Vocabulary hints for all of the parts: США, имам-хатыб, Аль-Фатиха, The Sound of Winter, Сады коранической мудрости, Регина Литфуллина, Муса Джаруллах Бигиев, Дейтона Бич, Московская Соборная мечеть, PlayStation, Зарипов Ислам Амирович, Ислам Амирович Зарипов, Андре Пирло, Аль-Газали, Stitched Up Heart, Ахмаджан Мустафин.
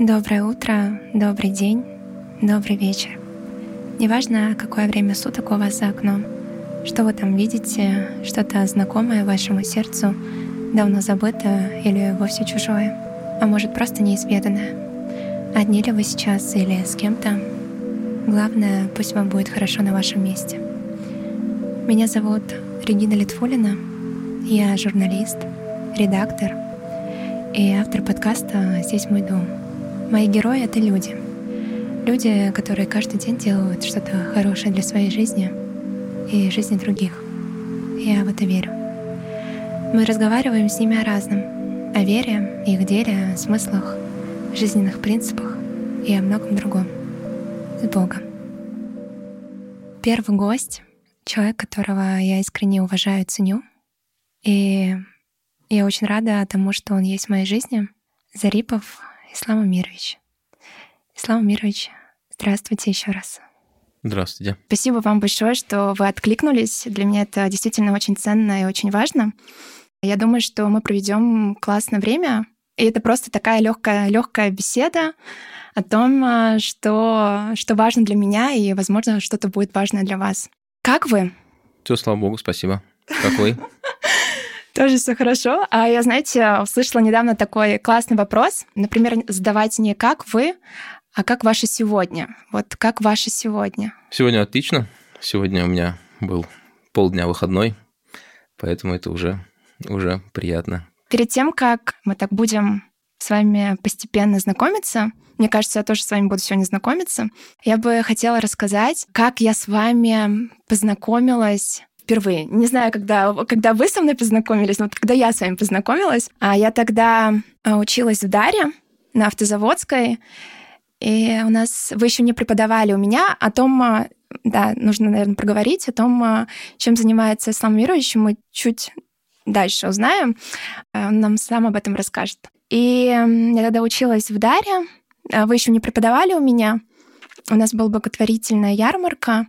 Доброе утро, добрый день, добрый вечер. Неважно, какое время суток у вас за окном, что вы там видите, что-то знакомое вашему сердцу, давно забытое или вовсе чужое, а может просто неизведанное. Одни ли вы сейчас или с кем-то? Главное, пусть вам будет хорошо на вашем месте. Меня зовут Регина Литфуллина, я журналист, редактор и автор подкаста «Здесь мой дом». Мои герои — это люди. Люди, которые каждый день делают что-то хорошее для своей жизни и жизни других. Я в это верю. Мы разговариваем с ними о разном. О вере, их деле, о смыслах, жизненных принципах и о многом другом. С Богом. Первый гость — человек, которого я искренне уважаю и ценю. И я очень рада тому, что он есть в моей жизни. Зарипов Ислам Амирович. Ислам Амирович, здравствуйте еще раз. Здравствуйте. Спасибо вам большое, что вы откликнулись. Для меня это действительно очень ценно и очень важно. Я думаю, что мы проведем классное время. И это просто такая легкая беседа о том, что важно для меня, и, возможно, что-то будет важное для вас. Как вы? Все, слава богу, спасибо. Как вы? Тоже все хорошо. А я, знаете, услышала недавно такой классный вопрос. Например, задавать не «как вы», а «как ваше сегодня». Вот как ваше сегодня? Сегодня отлично. Сегодня у меня был полдня выходной, поэтому это уже приятно. Перед тем, как мы так будем с вами постепенно знакомиться, мне кажется, я тоже с вами буду сегодня знакомиться, я бы хотела рассказать, как я с вами познакомилась впервые. Не знаю, когда вы со мной познакомились, но вот когда я с вами познакомилась, я тогда училась в Даре на Автозаводской, и у нас... Вы еще не преподавали у меня о том... Да, нужно, наверное, проговорить о том, чем занимается Ислам Амирович. Мы чуть дальше узнаем. Он нам сам об этом расскажет. И я тогда училась в Даре. Вы еще не преподавали у меня. У нас была благотворительная ярмарка.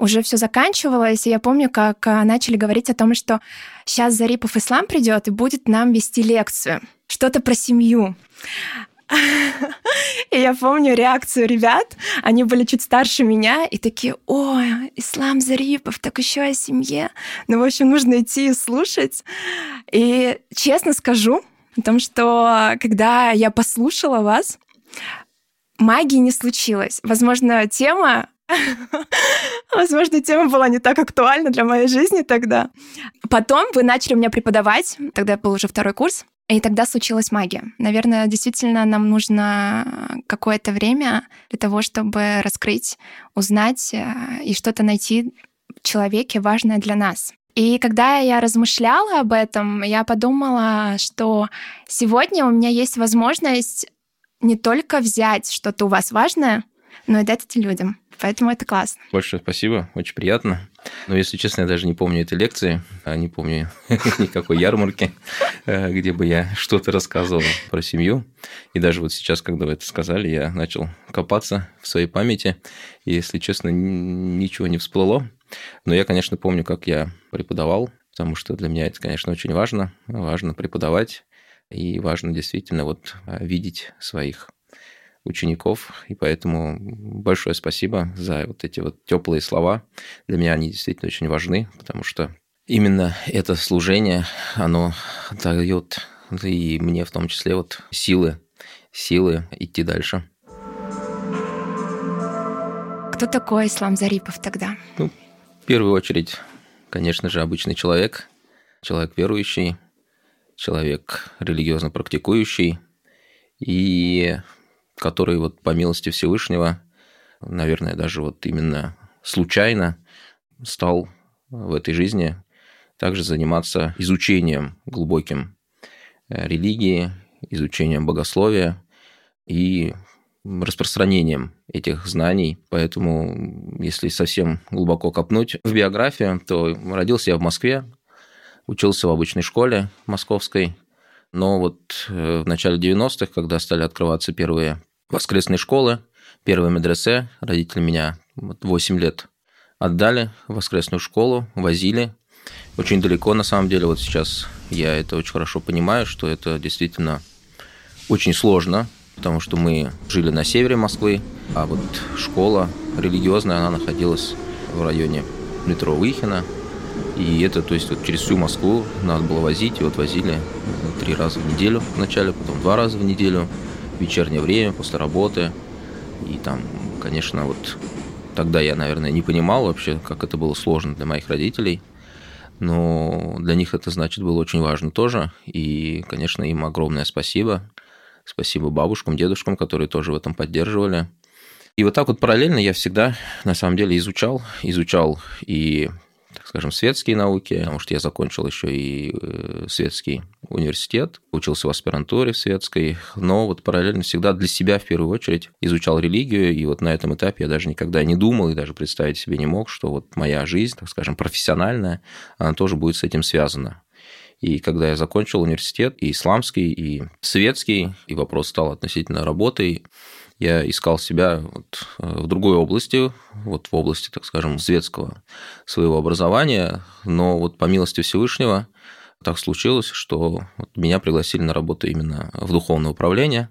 Уже все заканчивалось, и я помню, как начали говорить о том, что сейчас Зарипов Ислам придет и будет нам вести лекцию. Что-то про семью. И я помню реакцию ребят. Они были чуть старше меня и такие: «О, Ислам Зарипов, так еще о семье». Ну, в общем, нужно идти и слушать. И честно скажу о том, что когда я послушала вас, магии не случилось. Возможно, тема была не так актуальна для моей жизни тогда. Потом вы начали меня преподавать, тогда был уже второй курс, и тогда случилась магия. Наверное, действительно нам нужно какое-то время для того, чтобы раскрыть, узнать и что-то найти в человеке важное для нас. И когда я размышляла об этом, я подумала, что сегодня у меня есть возможность не только взять что-то у вас важное, но и дать это людям. Поэтому это классно. Большое спасибо, очень приятно. Но, если честно, я даже не помню этой лекции, не помню никакой ярмарки, где бы я что-то рассказывал про семью. И даже вот сейчас, когда вы это сказали, я начал копаться в своей памяти. И, если честно, ничего не всплыло. Но я, конечно, помню, как я преподавал, потому что для меня это, конечно, очень важно. Важно преподавать и важно действительно вот видеть своих учеников, и поэтому большое спасибо за вот эти вот теплые слова. Для меня они действительно очень важны, потому что именно это служение, оно дает и мне в том числе вот силы идти дальше. Кто такой Ислам Зарипов тогда? Ну, в первую очередь, конечно же, обычный человек верующий, человек религиозно практикующий, и который вот по милости Всевышнего, наверное, даже вот именно случайно стал в этой жизни также заниматься изучением глубоким религии, изучением богословия и распространением этих знаний. Поэтому, если совсем глубоко копнуть в биографию, то родился я в Москве, учился в обычной школе московской, но вот в начале 90-х, когда стали открываться первые воскресные школы, первые медресе, родители меня 8 лет отдали в воскресную школу, возили. Очень далеко, на самом деле, вот сейчас я это очень хорошо понимаю, что это действительно очень сложно, потому что мы жили на севере Москвы, а вот школа религиозная, она находилась в районе метро Выхина. И это, то есть, вот через всю Москву надо было возить, и вот возили 3 раза в неделю вначале, потом 2 раза в неделю, в вечернее время, после работы. И там, конечно, вот тогда я, наверное, не понимал вообще, как это было сложно для моих родителей, но для них это, значит, было очень важно тоже. И, конечно, им огромное спасибо. Спасибо бабушкам, дедушкам, которые тоже в этом поддерживали. И вот так вот параллельно я всегда, на самом деле, изучал и, так скажем, светские науки, потому что я закончил еще и светский университет, учился в аспирантуре в светской, но вот параллельно всегда для себя в первую очередь изучал религию, и вот на этом этапе я даже никогда не думал и даже представить себе не мог, что вот моя жизнь, так скажем, профессиональная, она тоже будет с этим связана. И когда я закончил университет, и исламский, и светский, и вопрос стал относительно работы, я искал себя вот в другой области, вот в области, так скажем, светского своего образования, но вот по милости Всевышнего так случилось, что вот меня пригласили на работу именно в духовное управление,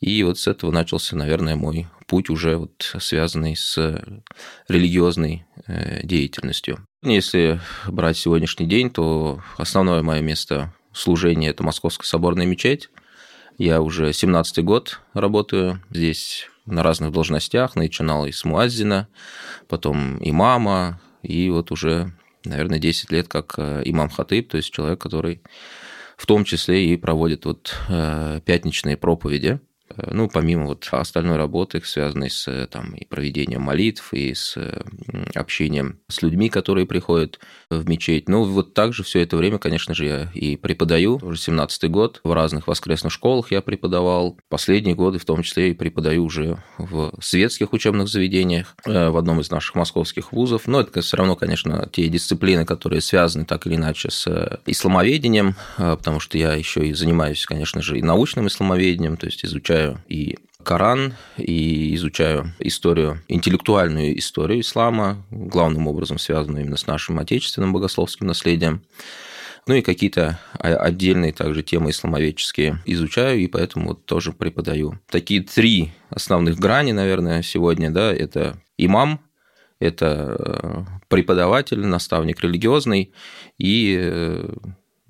и вот с этого начался, наверное, мой путь уже вот связанный с религиозной деятельностью. Если брать сегодняшний день, то основное мое место служения – это Московская Соборная мечеть. Я уже 17-й год работаю здесь на разных должностях. Начинал и с муаззина, потом имама, и вот уже, наверное, 10 лет как имам-хатыб, то есть человек, который в том числе и проводит вот пятничные проповеди. Ну, помимо вот остальной работы, связанной с там, и проведением молитв, и с общением с людьми, которые приходят в мечеть. Ну, вот также все это время, конечно же, я и преподаю. Уже 17-й год в разных воскресных школах я преподавал. Последние годы в том числе и преподаю уже в светских учебных заведениях, в одном из наших московских вузов. Но это все равно, конечно, те дисциплины, которые связаны так или иначе с исламоведением, потому что я еще и занимаюсь, конечно же, и научным исламоведением, то есть изучаю и Коран, и изучаю историю, интеллектуальную историю ислама, главным образом связанную именно с нашим отечественным богословским наследием. Ну и какие-то отдельные также темы исламоведческие изучаю, и поэтому вот тоже преподаю. Такие 3 основных грани, наверное, сегодня, да, это имам, это преподаватель, наставник религиозный и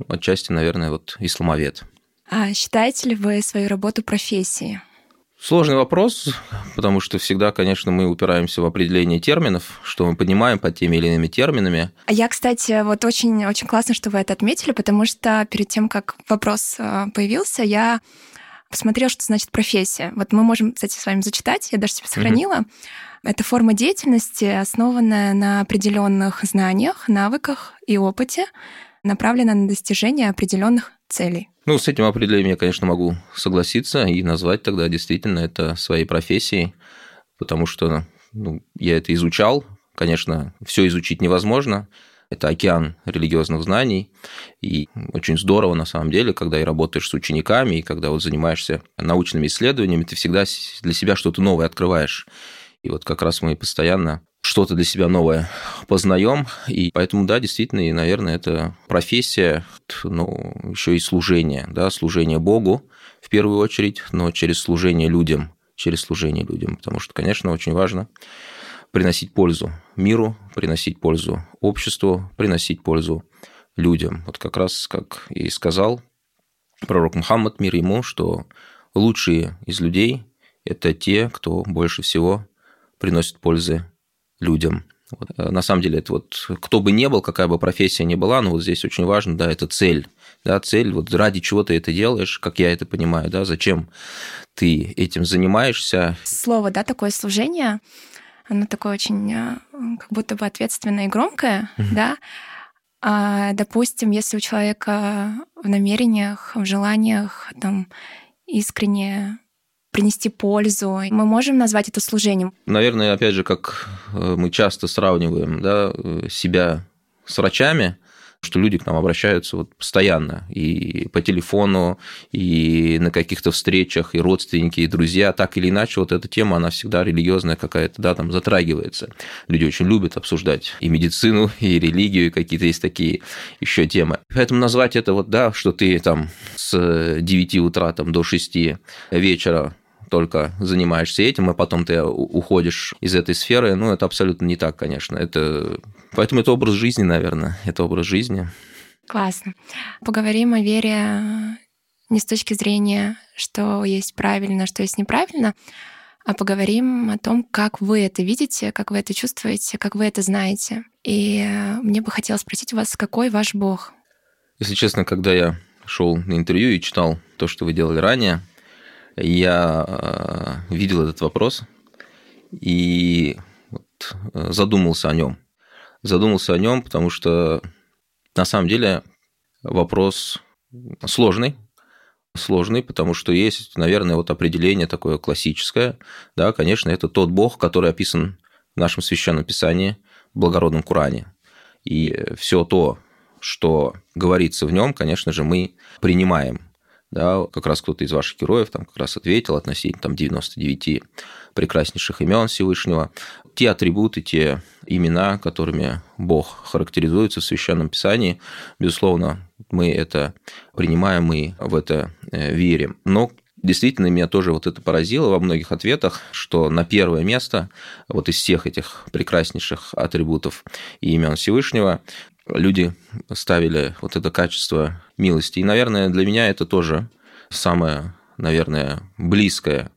отчасти, наверное, вот исламовед. А считаете ли вы свою работу профессией? Сложный вопрос, потому что всегда, конечно, мы упираемся в определение терминов, что мы понимаем под теми или иными терминами. А я, кстати, вот очень классно, что вы это отметили, потому что перед тем, как вопрос появился, я посмотрела, что значит профессия. Вот мы можем, кстати, с вами зачитать, я даже себе сохранила. Это форма деятельности, основанная на определенных знаниях, навыках и опыте, направлена на достижение определенных целей. Ну, с этим определением я, конечно, могу согласиться и назвать тогда действительно это своей профессией, потому что я это изучал. Конечно, все изучить невозможно. Это океан религиозных знаний. И очень здорово, на самом деле, когда и работаешь с учениками, и когда вот занимаешься научными исследованиями, ты всегда для себя что-то новое открываешь. И вот как раз мы постоянно что-то для себя новое познаем. И поэтому, да, действительно, и, наверное, это профессия, ну, еще и служение, да, служение Богу в первую очередь, но через служение людям, потому что, конечно, очень важно приносить пользу миру, приносить пользу обществу, приносить пользу людям. Вот как раз, как и сказал пророк Мухаммад, мир ему, что лучшие из людей – это те, кто больше всего приносит пользы людям. Вот. На самом деле, это вот кто бы ни был, какая бы профессия ни была, но вот здесь очень важно, да, это цель. Да, цель, вот ради чего ты это делаешь, как я это понимаю, да, зачем ты этим занимаешься. Слово, да, такое служение, оно такое очень как будто бы ответственное и громкое, да. А, допустим, если у человека в намерениях, в желаниях там искренне принести пользу. Мы можем назвать это служением? Наверное, опять же, как мы часто сравниваем, да, себя с врачами, что люди к нам обращаются вот постоянно, и по телефону, и на каких-то встречах, и родственники, и друзья, так или иначе, вот эта тема, она всегда религиозная какая-то, да, там затрагивается. Люди очень любят обсуждать и медицину, и религию, и какие-то есть такие еще темы. Поэтому назвать это вот, да, что ты там с 9 утра там, до 6 вечера только занимаешься этим, а потом ты уходишь из этой сферы, ну, это абсолютно не так, конечно. Это... Поэтому это образ жизни, наверное, это образ жизни. Классно. Поговорим о вере не с точки зрения, что есть правильно, что есть неправильно, а поговорим о том, как вы это видите, как вы это чувствуете, как вы это знаете. И мне бы хотелось спросить у вас, какой ваш Бог? Если честно, когда я шел на интервью и читал то, что вы делали ранее, я видел этот вопрос и задумался о нем. Задумался о нем, потому что на самом деле вопрос сложный. Сложный, потому что есть, наверное, вот определение такое классическое. Да, конечно, это тот Бог, который описан в нашем священном писании, в благородном Коране. И все то, что говорится в нем, конечно же, мы принимаем. Да, как раз кто-то из ваших героев там как раз ответил относительно там, 99 прекраснейших имен Всевышнего. Те атрибуты, те имена, которыми Бог характеризуется в Священном Писании, безусловно, мы это принимаем, мы в это верим. Но действительно меня тоже вот это поразило во многих ответах, что на первое место вот из всех этих прекраснейших атрибутов и имен Всевышнего люди ставили вот это качество милости. И, наверное, для меня это тоже самое, наверное, близкое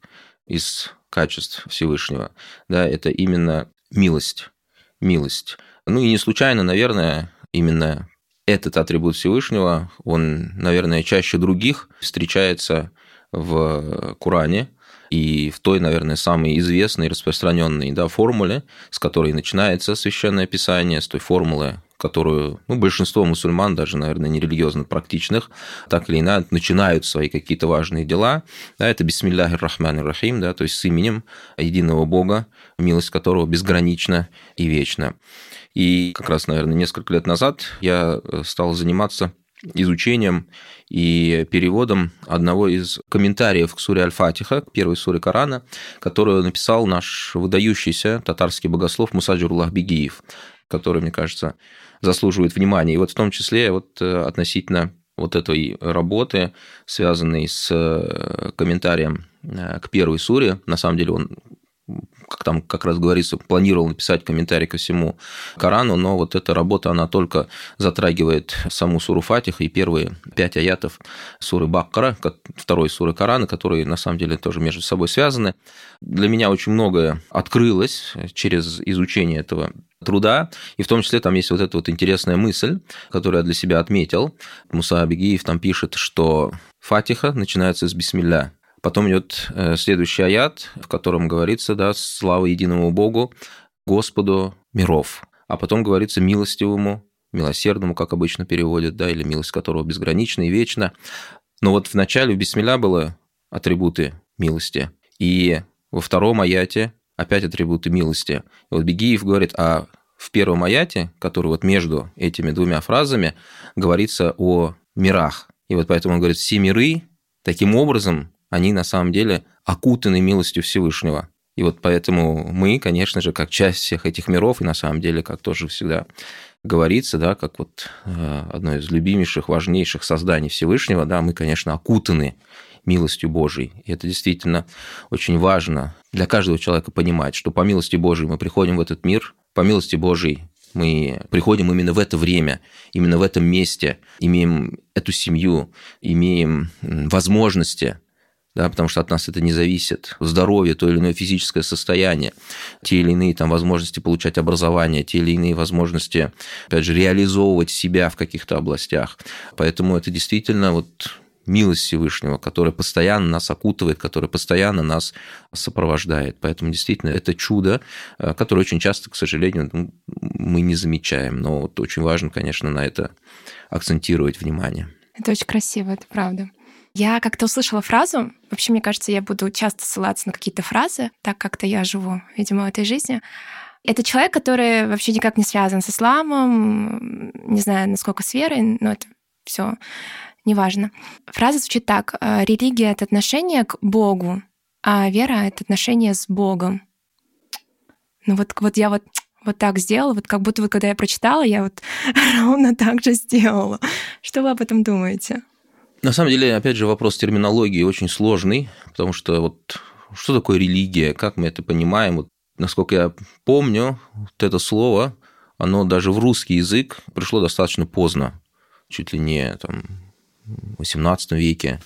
из качеств Всевышнего. Да, это именно милость. Милость. Ну и не случайно, наверное, именно этот атрибут Всевышнего, он, наверное, чаще других встречается в Коране и в той, наверное, самой известной, распространенной, да, формуле, с которой начинается Священное Писание, с той формулы, которую, ну, большинство мусульман, даже, наверное, нерелигиозно практичных, так или иначе, начинают свои какие-то важные дела. Да, это «Бисмиллахир рахманир рахим», да, то есть с именем единого Бога, милость которого безгранична и вечна. И как раз, наверное, несколько лет назад я стал заниматься изучением и переводом одного из комментариев к суре Аль-Фатиха, к первой суре Корана, которую написал наш выдающийся татарский богослов Муса Джаруллах Бигиев, который, мне кажется, заслуживает внимания. И вот в том числе вот относительно вот этой работы, связанной с комментарием к первой суре, на самом деле он, как там как раз говорится, планировал написать комментарий ко всему Корану, но вот эта работа, она только затрагивает саму суру Фатиха и первые 5 аятов суры Баккара, второй суры Корана, которые на самом деле тоже между собой связаны. Для меня очень многое открылось через изучение этого труда, и в том числе там есть вот эта вот интересная мысль, которую я для себя отметил. Муса Бигиев там пишет, что Фатиха начинается с бисмилля. Потом идет следующий аят, в котором говорится, да, слава единому Богу, Господу миров. А потом говорится милостивому, милосердному, как обычно переводят, да, или милость которого безгранична и вечна. Но вот в начале в бисмилля было атрибуты милости. И во втором аяте опять атрибуты милости. И вот Бигиев говорит, а в первом аяте, который вот между этими двумя фразами, говорится о мирах. И вот поэтому он говорит, все миры таким образом, они на самом деле окутаны милостью Всевышнего. И вот поэтому мы, конечно же, как часть всех этих миров, и на самом деле, как тоже всегда говорится, да, как вот одно из любимейших, важнейших созданий Всевышнего, да, мы, конечно, окутаны милостью Божией. И это действительно очень важно для каждого человека понимать, что по милости Божией мы приходим в этот мир, по милости Божией мы приходим именно в это время, именно в этом месте, имеем эту семью, имеем возможности, да, потому что от нас это не зависит. Здоровье, то или иное физическое состояние, те или иные там, возможности получать образование, те или иные возможности, опять же, реализовывать себя в каких-то областях. Поэтому это действительно вот милость Всевышнего, которая постоянно нас окутывает, которая постоянно нас сопровождает. Поэтому действительно это чудо, которое очень часто, к сожалению, мы не замечаем. Но вот очень важно, конечно, на это акцентировать внимание. Это очень красиво, это правда. Я как-то услышала фразу, вообще, мне кажется, я буду часто ссылаться на какие-то фразы, так как-то я живу, видимо, в этой жизни, Это человек, который вообще никак не связан с исламом, не знаю, насколько с верой, но это все неважно. Фраза звучит так: религия — это отношение к Богу, а вера — это отношение с Богом. Ну вот я вот так сделала, вот как будто вот когда я прочитала, я вот ровно так же сделала. Что вы об этом думаете? На самом деле, опять же, вопрос терминологии очень сложный, потому что вот что такое религия, как мы это понимаем? Вот, насколько я помню, вот это слово, оно даже в русский язык пришло достаточно поздно, чуть ли не там, в XVIII веке.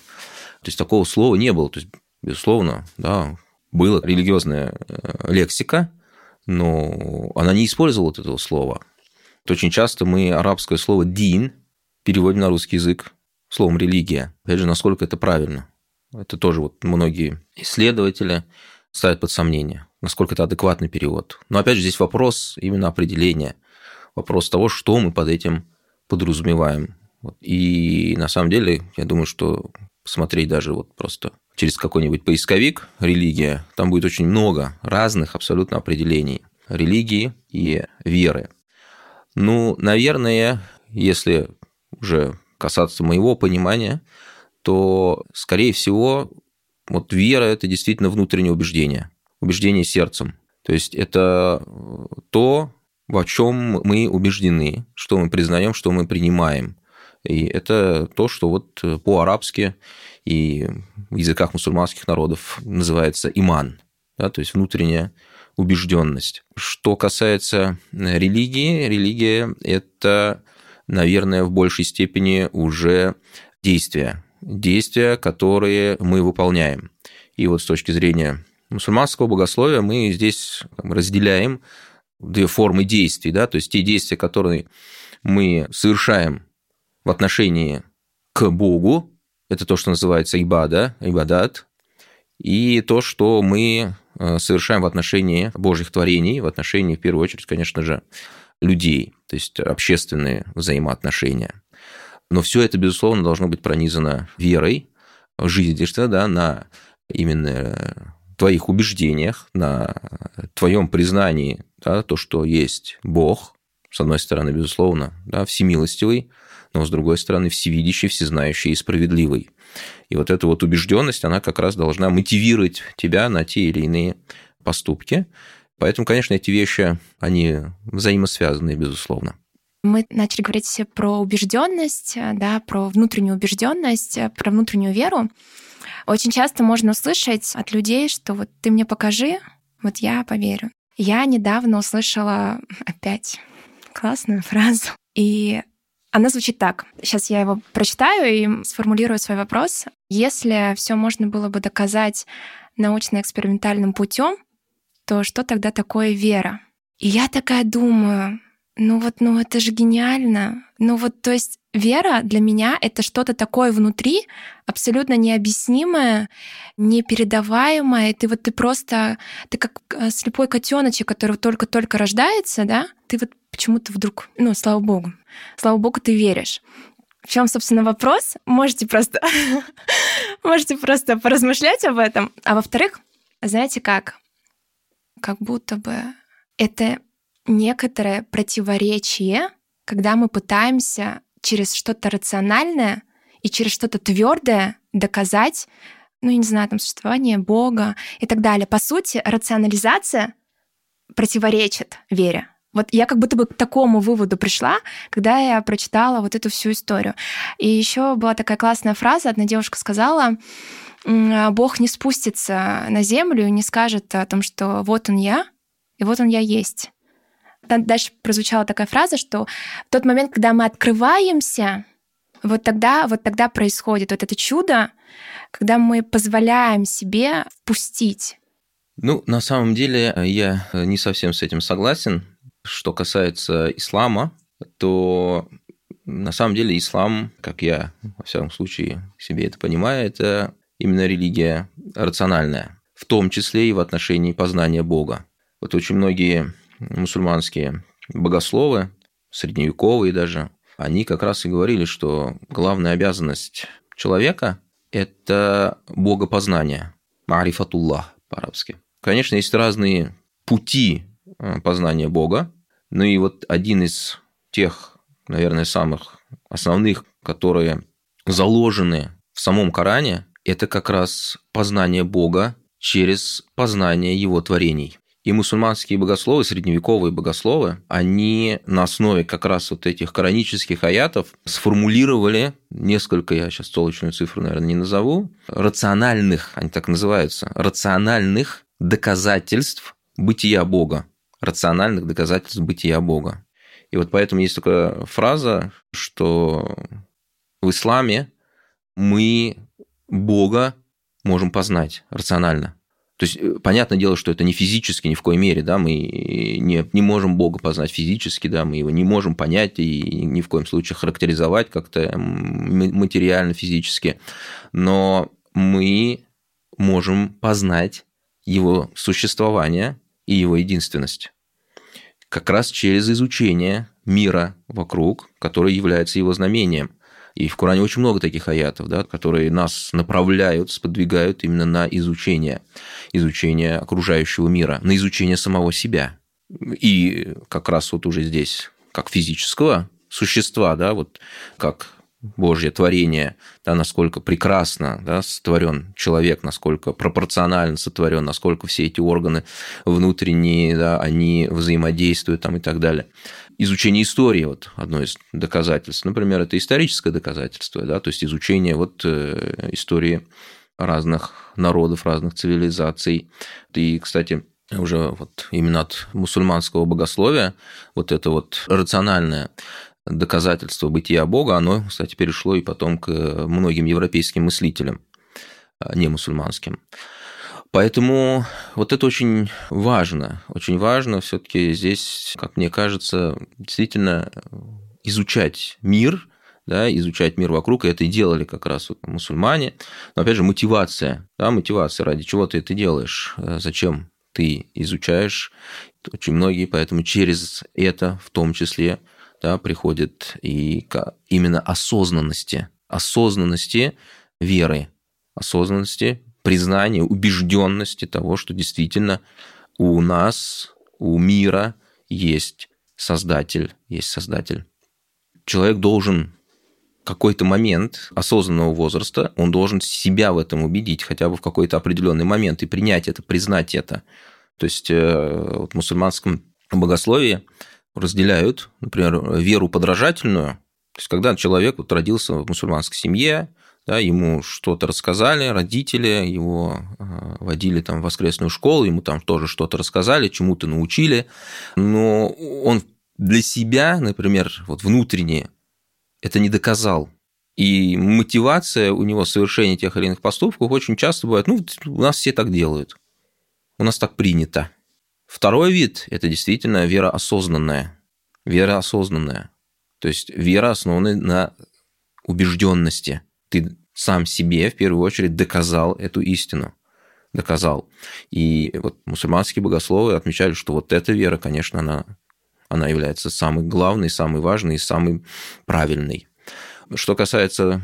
То есть такого слова не было. То есть, безусловно, да, была религиозная лексика, но она не использовала вот этого слова. Вот очень часто мы арабское слово «дин» переводим на русский язык словом «религия». Опять же, насколько это правильно. Это тоже вот многие исследователи ставят под сомнение, насколько это адекватный перевод. Но опять же, здесь вопрос именно определения, вопрос того, что мы под этим подразумеваем. И на самом деле, я думаю, что посмотреть даже вот просто через какой-нибудь поисковик «религия», там будет очень много разных абсолютно определений религии и веры. Ну, наверное, если уже касаться моего понимания, то, скорее всего, вот вера – это действительно внутреннее убеждение, убеждение сердцем. То есть это то, во чем мы убеждены, что мы признаем, что мы принимаем. И это то, что вот по-арабски и в языках мусульманских народов называется иман, да, то есть внутренняя убежденность. Что касается религии, религия – это, наверное, в большей степени уже действия, которые мы выполняем. И вот с точки зрения мусульманского богословия мы здесь разделяем две формы действий, да, то есть те действия, которые мы совершаем в отношении к Богу, это то, что называется ибада, ибадат, и то, что мы совершаем в отношении божьих творений, в отношении, в первую очередь, конечно же, людей, то есть общественные взаимоотношения. Но все это, безусловно, должно быть пронизано верой, жизнью, да, на именно твоих убеждениях, на твоем признании, да, то, что есть Бог, с одной стороны, безусловно, да, всемилостивый, но с другой стороны, всевидящий, всезнающий и справедливый. И вот эта вот убежденность, она как раз должна мотивировать тебя на те или иные поступки. Поэтому, конечно, эти вещи, они взаимосвязаны, безусловно. Мы начали говорить про убежденность, да, про внутреннюю убежденность, про внутреннюю веру. Очень часто можно услышать от людей, что вот ты мне покажи, вот я поверю. Я недавно услышала опять классную фразу, и она звучит так. Сейчас я его прочитаю и сформулирую свой вопрос. Если все можно было бы доказать научно-экспериментальным путем, то что тогда такое вера? И я такая думаю, ну это же гениально. То есть вера для меня — это что-то такое внутри, абсолютно необъяснимое, непередаваемое. Ты просто, ты как слепой котеночек, который только-только рождается, да? Ты вот почему-то вдруг, слава богу, ты веришь. В чем, собственно, вопрос? Можете просто поразмышлять об этом. А во-вторых, знаете как будто бы это некоторое противоречие, когда мы пытаемся через что-то рациональное и через что-то твердое доказать, существование Бога и так далее. По сути, рационализация противоречит вере. Вот я как будто бы к такому выводу пришла, когда я прочитала вот эту всю историю. И еще была такая классная фраза, одна девушка сказала: Бог не спустится на землю и не скажет о том, что вот он я, и вот он я есть. Там дальше прозвучала такая фраза, что в тот момент, когда мы открываемся, вот тогда происходит вот это чудо, когда мы позволяем себе впустить. На самом деле я не совсем с этим согласен. Что касается ислама, то на самом деле ислам, как я, во всяком случае, себе это понимаю, это именно религия рациональная, в том числе и в отношении познания Бога. Вот очень многие мусульманские богословы, средневековые даже, они как раз и говорили, что главная обязанность человека – это богопознание, маарифатуллах по-арабски. Конечно, есть разные пути познания Бога. Ну и вот один из тех, наверное, самых основных, которые заложены в самом Коране, это как раз познание Бога через познание Его творений. И мусульманские богословы, средневековые богословы, они на основе как раз вот этих коранических аятов сформулировали несколько, я сейчас толочную цифру, наверное, не назову, рациональных, они так называются, рациональных доказательств бытия Бога. Рациональных доказательств бытия Бога. И вот поэтому есть такая фраза, что в исламе мы Бога можем познать рационально. То есть, понятное дело, что это не физически, ни в коей мере, да, мы не можем Бога познать физически, да, мы его не можем понять и ни в коем случае характеризовать как-то материально, физически, но мы можем познать его существование и его единственность как раз через изучение мира вокруг, который является его знамением. И в Коране очень много таких аятов, да, которые нас направляют, сподвигают именно на изучение окружающего мира, на изучение самого себя. И как раз вот уже здесь, как физического существа, да, вот как Божье творение, да, насколько прекрасно, да, сотворен человек, насколько пропорционально сотворен, насколько все эти органы внутренние, да, они взаимодействуют там, и так далее. Изучение истории вот, одно из доказательств. Например, это историческое доказательство, да, то есть изучение вот, истории разных народов, разных цивилизаций. И, кстати, уже вот именно от мусульманского богословия вот это вот рациональное доказательство бытия Бога, оно, кстати, перешло и потом к многим европейским мыслителям, не мусульманским. Поэтому вот это очень важно все-таки здесь, как мне кажется, действительно изучать мир вокруг, и это и делали как раз вот мусульмане. Но опять же мотивация, ради чего ты это делаешь, зачем ты изучаешь, очень многие, поэтому через это в том числе да, приходит и к именно осознанности веры, осознанности, признания, убежденности того, что действительно у нас, у мира есть Создатель, есть Создатель. Человек должен в какой-то момент осознанного возраста, он должен себя в этом убедить, хотя бы в какой-то определенный момент, и принять это, признать это. То есть в мусульманском богословии разделяют, например, веру подражательную. То есть, когда человек вот родился в мусульманской семье, да, ему что-то рассказали, родители его водили там, в воскресную школу, ему там тоже что-то рассказали, чему-то научили. Но он для себя, например, вот внутренне это не доказал. И мотивация у него совершения тех или иных поступков очень часто бывает, у нас все так делают, у нас так принято. Второй вид – это действительно вера осознанная, то есть вера, основанная на убежденности. Ты сам себе, в первую очередь, доказал эту истину, И вот мусульманские богословы отмечали, что вот эта вера, конечно, она является самой главной, самой важной и самой правильной. Что касается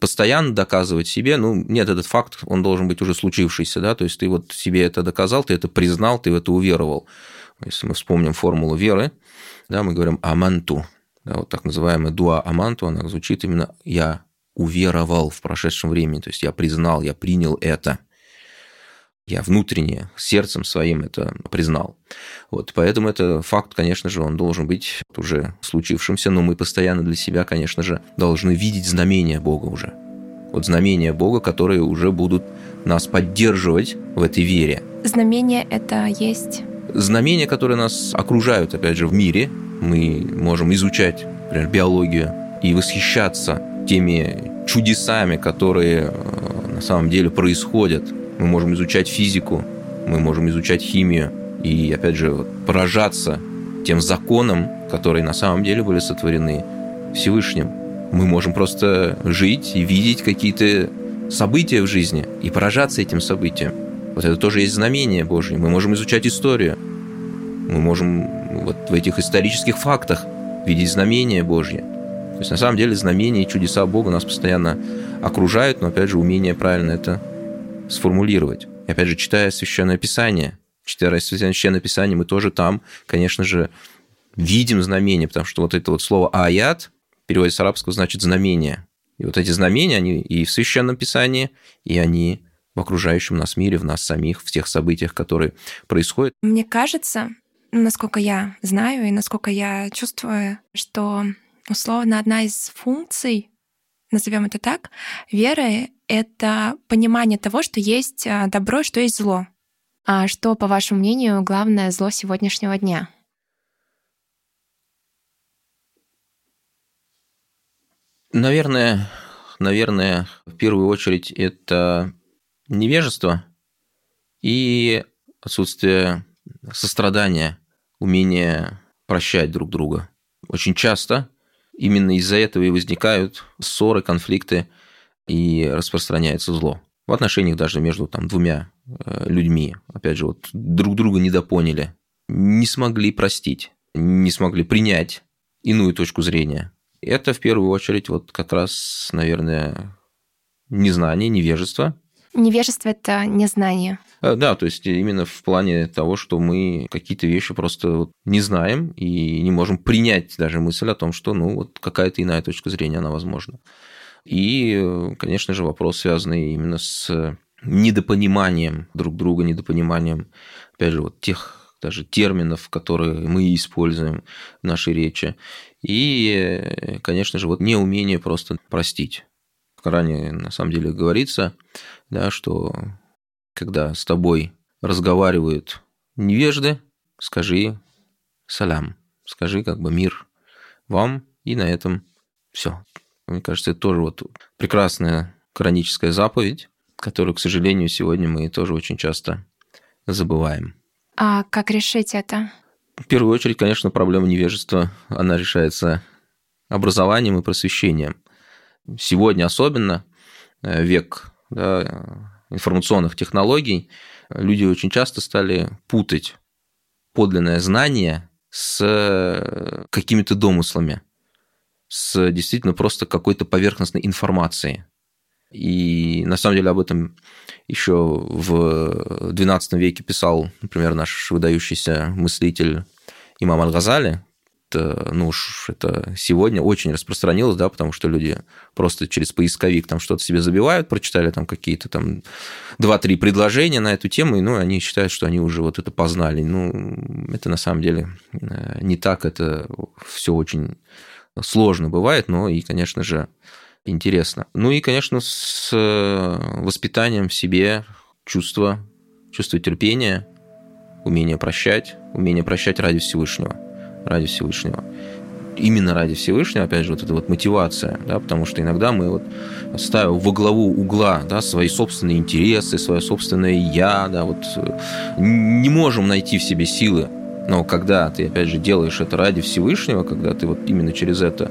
постоянно доказывать себе, нет, этот факт, он должен быть уже случившийся, да, то есть ты вот себе это доказал, ты это признал, ты в это уверовал. Если мы вспомним формулу веры, да, мы говорим «аманту», да, вот так называемая дуа «аманту», она звучит именно «я уверовал» в прошедшем времени, то есть я признал, я принял это, я внутренне, сердцем своим это признал. Вот, поэтому это факт, конечно же, он должен быть уже случившимся, но мы постоянно для себя, конечно же, должны видеть знамения Бога уже. Вот знамения Бога, которые уже будут нас поддерживать в этой вере. Знамения это есть? Знамения, которые нас окружают, опять же, в мире. Мы можем изучать, например, биологию и восхищаться теми чудесами, которые на самом деле происходят. Мы можем изучать физику, мы можем изучать химию и, опять же, поражаться тем законам, которые на самом деле были сотворены Всевышним. Мы можем просто жить и видеть какие-то события в жизни и поражаться этим событиям. Вот это тоже есть знамение Божье. Мы можем изучать историю. Мы можем вот в этих исторических фактах видеть знамение Божье. То есть, на самом деле, знамения и чудеса Бога нас постоянно окружают, но, опять же, умение правильно это сформулировать. И опять же, читая Священное Писание, Священное Писание, мы тоже там, конечно же, видим знамения, потому что вот это вот слово «аят» в переводе с арабского значит «знамение». И вот эти знамения, они и в Священном Писании, и они в окружающем нас мире, в нас самих, в тех событиях, которые происходят. Мне кажется, насколько я знаю и насколько я чувствую, что условно одна из функций, назовем это так, веры — это понимание того, что есть добро, что есть зло. А что, по вашему мнению, главное зло сегодняшнего дня? Наверное, в первую очередь это невежество и отсутствие сострадания, умение прощать друг друга. Очень часто именно из-за этого и возникают ссоры, конфликты, и распространяется зло. В отношениях даже между двумя людьми. Опять же, друг друга недопоняли, не смогли простить, не смогли принять иную точку зрения. Это в первую очередь как раз, наверное, незнание, невежество. Невежество – это незнание. Да, то есть именно в плане того, что мы какие-то вещи просто не знаем и не можем принять даже мысль о том, что какая-то иная точка зрения, она возможна. И, конечно же, вопрос, связанный именно с недопониманием друг друга, недопониманием, опять же, тех даже терминов, которые мы используем в нашей речи. И, конечно же, неумение просто простить. В Коране, на самом деле, говорится, да, что когда с тобой разговаривают невежды, скажи салям, скажи мир вам, и на этом все. Мне кажется, это тоже прекрасная кораническая заповедь, которую, к сожалению, сегодня мы тоже очень часто забываем. А как решить это? В первую очередь, конечно, проблема невежества, она решается образованием и просвещением. Сегодня особенно, век информационных технологий, люди очень часто стали путать подлинное знание с какими-то домыслами, с действительно просто какой-то поверхностной информацией. И на самом деле об этом еще в XII веке писал, например, наш выдающийся мыслитель имам Аль-Газали. Это сегодня очень распространилось, да, потому что люди просто через поисковик что-то себе забивают, прочитали какие-то 2-3 предложения на эту тему, и они считают, что они уже это познали. Это на самом деле не так, это все очень сложно бывает, но и, конечно же, интересно. И, конечно, с воспитанием в себе чувство терпения, умение прощать ради Всевышнего. Именно ради Всевышнего, опять же, эта мотивация, да, потому что иногда мы ставим во главу угла, да, свои собственные интересы, свое собственное «я», да, не можем найти в себе силы. Но когда ты, опять же, делаешь это ради Всевышнего, когда ты именно через это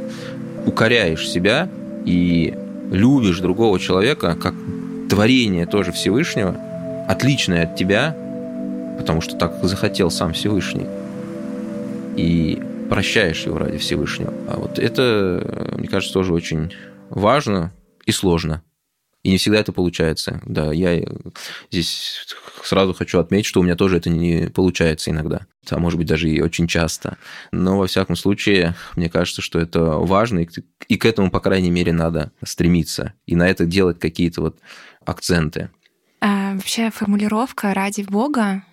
укоряешь себя и любишь другого человека как творение тоже Всевышнего, отличное от тебя, потому что так захотел сам Всевышний, и прощаешь его ради Всевышнего. А это, мне кажется, тоже очень важно и сложно. И не всегда это получается. Да, я здесь сразу хочу отметить, что у меня тоже это не получается иногда. А может быть, даже и очень часто. Но, во всяком случае, мне кажется, что это важно, и к этому, по крайней мере, надо стремиться. И на это делать какие-то акценты. А вообще формулировка «ради Бога»,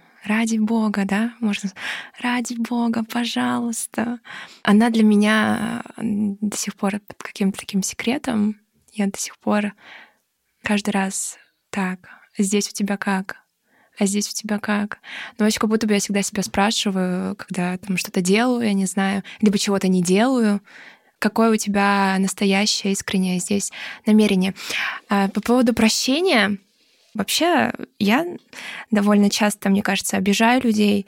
да, можно сказать, «ради Бога, пожалуйста». Она для меня до сих пор под каким-то таким секретом. Я до сих пор каждый раз так, здесь у тебя как? А здесь у тебя как? Но вообще, как будто бы я всегда себя спрашиваю, когда что-то делаю, я не знаю, либо чего-то не делаю, какое у тебя настоящее, искреннее здесь намерение. По поводу прощения, вообще я довольно часто, мне кажется, обижаю людей,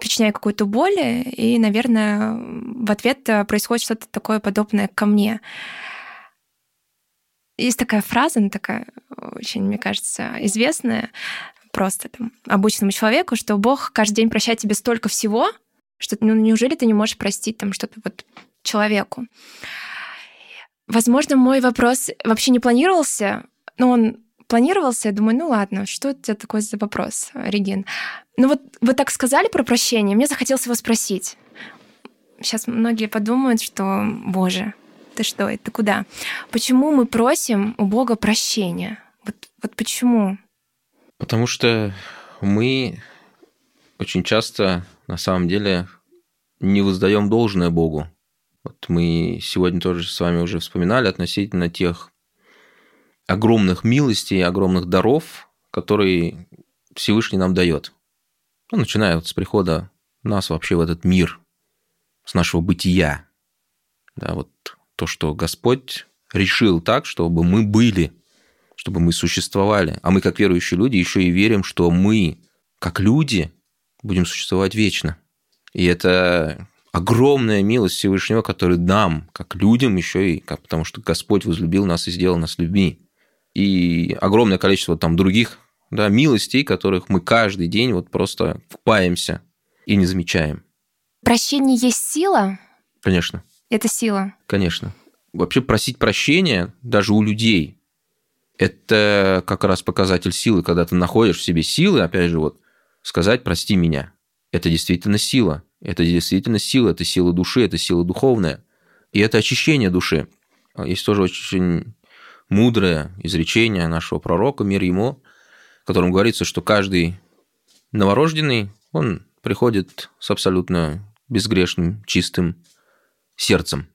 причиняю какую-то боль, и, наверное, в ответ происходит что-то такое подобное ко мне. Есть такая фраза, она такая очень, мне кажется, известная просто обычному человеку, что Бог каждый день прощает тебе столько всего, что неужели ты не можешь простить что-то человеку? Возможно, мой вопрос вообще не планировался, но он планировался, я думаю, ладно, что это такое за вопрос, Регин? Ну вот вы так сказали про прощение, мне захотелось его спросить. Сейчас многие подумают, что, боже, ты что, это куда? Почему мы просим у Бога прощения? Вот почему? Потому что мы очень часто, на самом деле, не воздаем должное Богу. Вот мы сегодня тоже с вами уже вспоминали относительно тех огромных милостей, огромных даров, которые Всевышний нам дает. Ну, начиная вот с прихода нас вообще в этот мир, с нашего бытия. Да, вот то, что Господь решил так, чтобы мы были, чтобы мы существовали. А мы, как верующие люди, еще и верим, что мы, как люди, будем существовать вечно. И это огромная милость Всевышнего, которую нам, как людям, еще и потому что Господь возлюбил нас и сделал нас людьми. И огромное количество там других, да, милостей, которых мы каждый день вот просто купаемся и не замечаем. Прощение есть сила? Конечно. Это сила? Конечно. Вообще просить прощения даже у людей – это как раз показатель силы, когда ты находишь в себе силы, опять же, вот сказать «прости меня». Это действительно сила. Это действительно сила. Это сила души, это сила духовная. И это очищение души. Есть тоже очень мудрое изречение нашего пророка, мир ему, в котором говорится, что каждый новорожденный, он приходит с абсолютно безгрешным, чистым сердцем.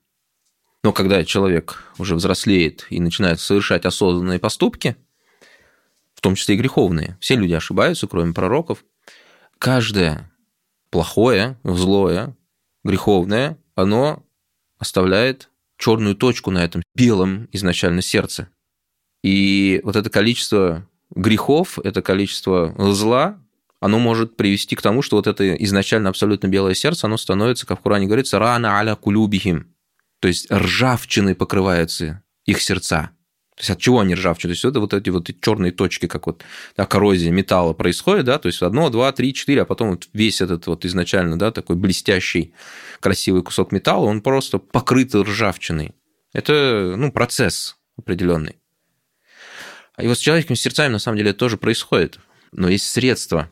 Но когда человек уже взрослеет и начинает совершать осознанные поступки, в том числе и греховные, все люди ошибаются, кроме пророков, каждое плохое, злое, греховное, оно оставляет черную точку на этом белом изначально сердце. И вот это количество грехов, это количество зла, оно может привести к тому, что вот это изначально абсолютно белое сердце, оно становится, как в Коране говорится, «рана аля кулюбихим», то есть ржавчиной покрываются их сердца. То есть от чего они ржавчины? То есть это вот эти вот черные точки, как вот да, коррозия металла происходит, да, то есть 1, 2, 3, 4, а потом вот весь этот вот изначально, да, такой блестящий, красивый кусок металла, он просто покрыт ржавчиной. Это, ну, процесс определенный. И вот с человеческими сердцами, на самом деле, это тоже происходит. Но есть средства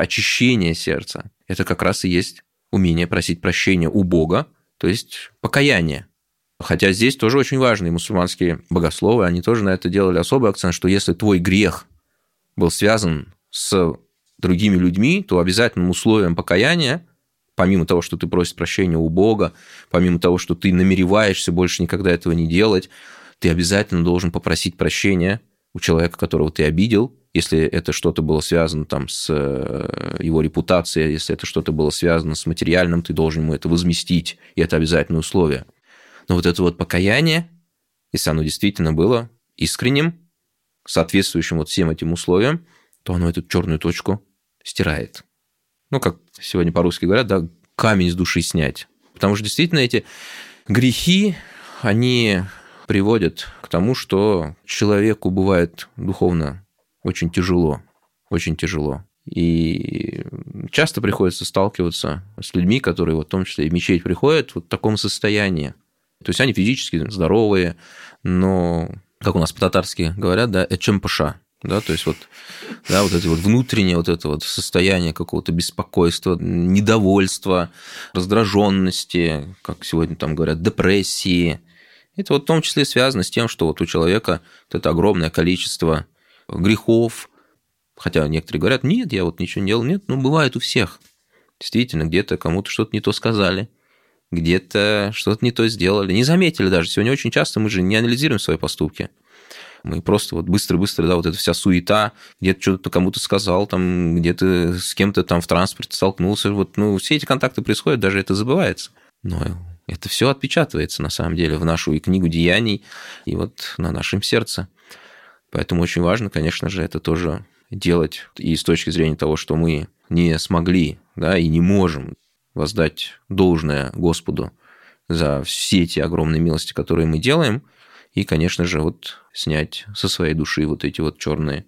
очищения сердца. Это как раз и есть умение просить прощения у Бога, то есть покаяние. Хотя здесь тоже очень важно, и мусульманские богословы, они тоже на это делали особый акцент, что если твой грех был связан с другими людьми, то обязательным условием покаяния, помимо того, что ты просишь прощения у Бога, помимо того, что ты намереваешься больше никогда этого не делать, ты обязательно должен попросить прощения у человека, которого ты обидел, если это что-то было связано там, с его репутацией, если это что-то было связано с материальным, ты должен ему это возместить, и это обязательное условие. Но вот это вот покаяние, если оно действительно было искренним, соответствующим вот всем этим условиям, то оно эту черную точку стирает. Ну, как сегодня по-русски говорят, да, камень с души снять. Потому что действительно эти грехи, они приводят к тому, что человеку бывает духовно очень тяжело, очень тяжело. И часто приходится сталкиваться с людьми, которые вот, в том числе и в мечеть приходят вот в таком состоянии. То есть они физически здоровые, но, как у нас по-татарски говорят, да, эчемпаша, да, то есть вот, да, вот это вот внутреннее вот это вот состояние какого-то беспокойства, недовольства, раздраженности, как сегодня там говорят, депрессии. Это вот в том числе связано с тем, что вот у человека вот это огромное количество грехов, хотя некоторые говорят, нет, я вот ничего не делал, нет, ну, бывает у всех. Действительно, где-то кому-то что-то не то сказали, где-то что-то не то сделали, не заметили даже. Сегодня очень часто мы же не анализируем свои поступки. Мы просто вот быстро-быстро, да, вот эта вся суета, где-то что-то кому-то сказал, там, где-то с кем-то там в транспорте столкнулся. Вот, ну, все эти контакты происходят, даже это забывается. Но это все отпечатывается, на самом деле, в нашу и книгу деяний, и вот на нашем сердце. Поэтому очень важно, конечно же, это тоже делать и с точки зрения того, что мы не смогли, да, и не можем воздать должное Господу за все эти огромные милости, которые мы делаем, и, конечно же, вот снять со своей души вот эти вот черные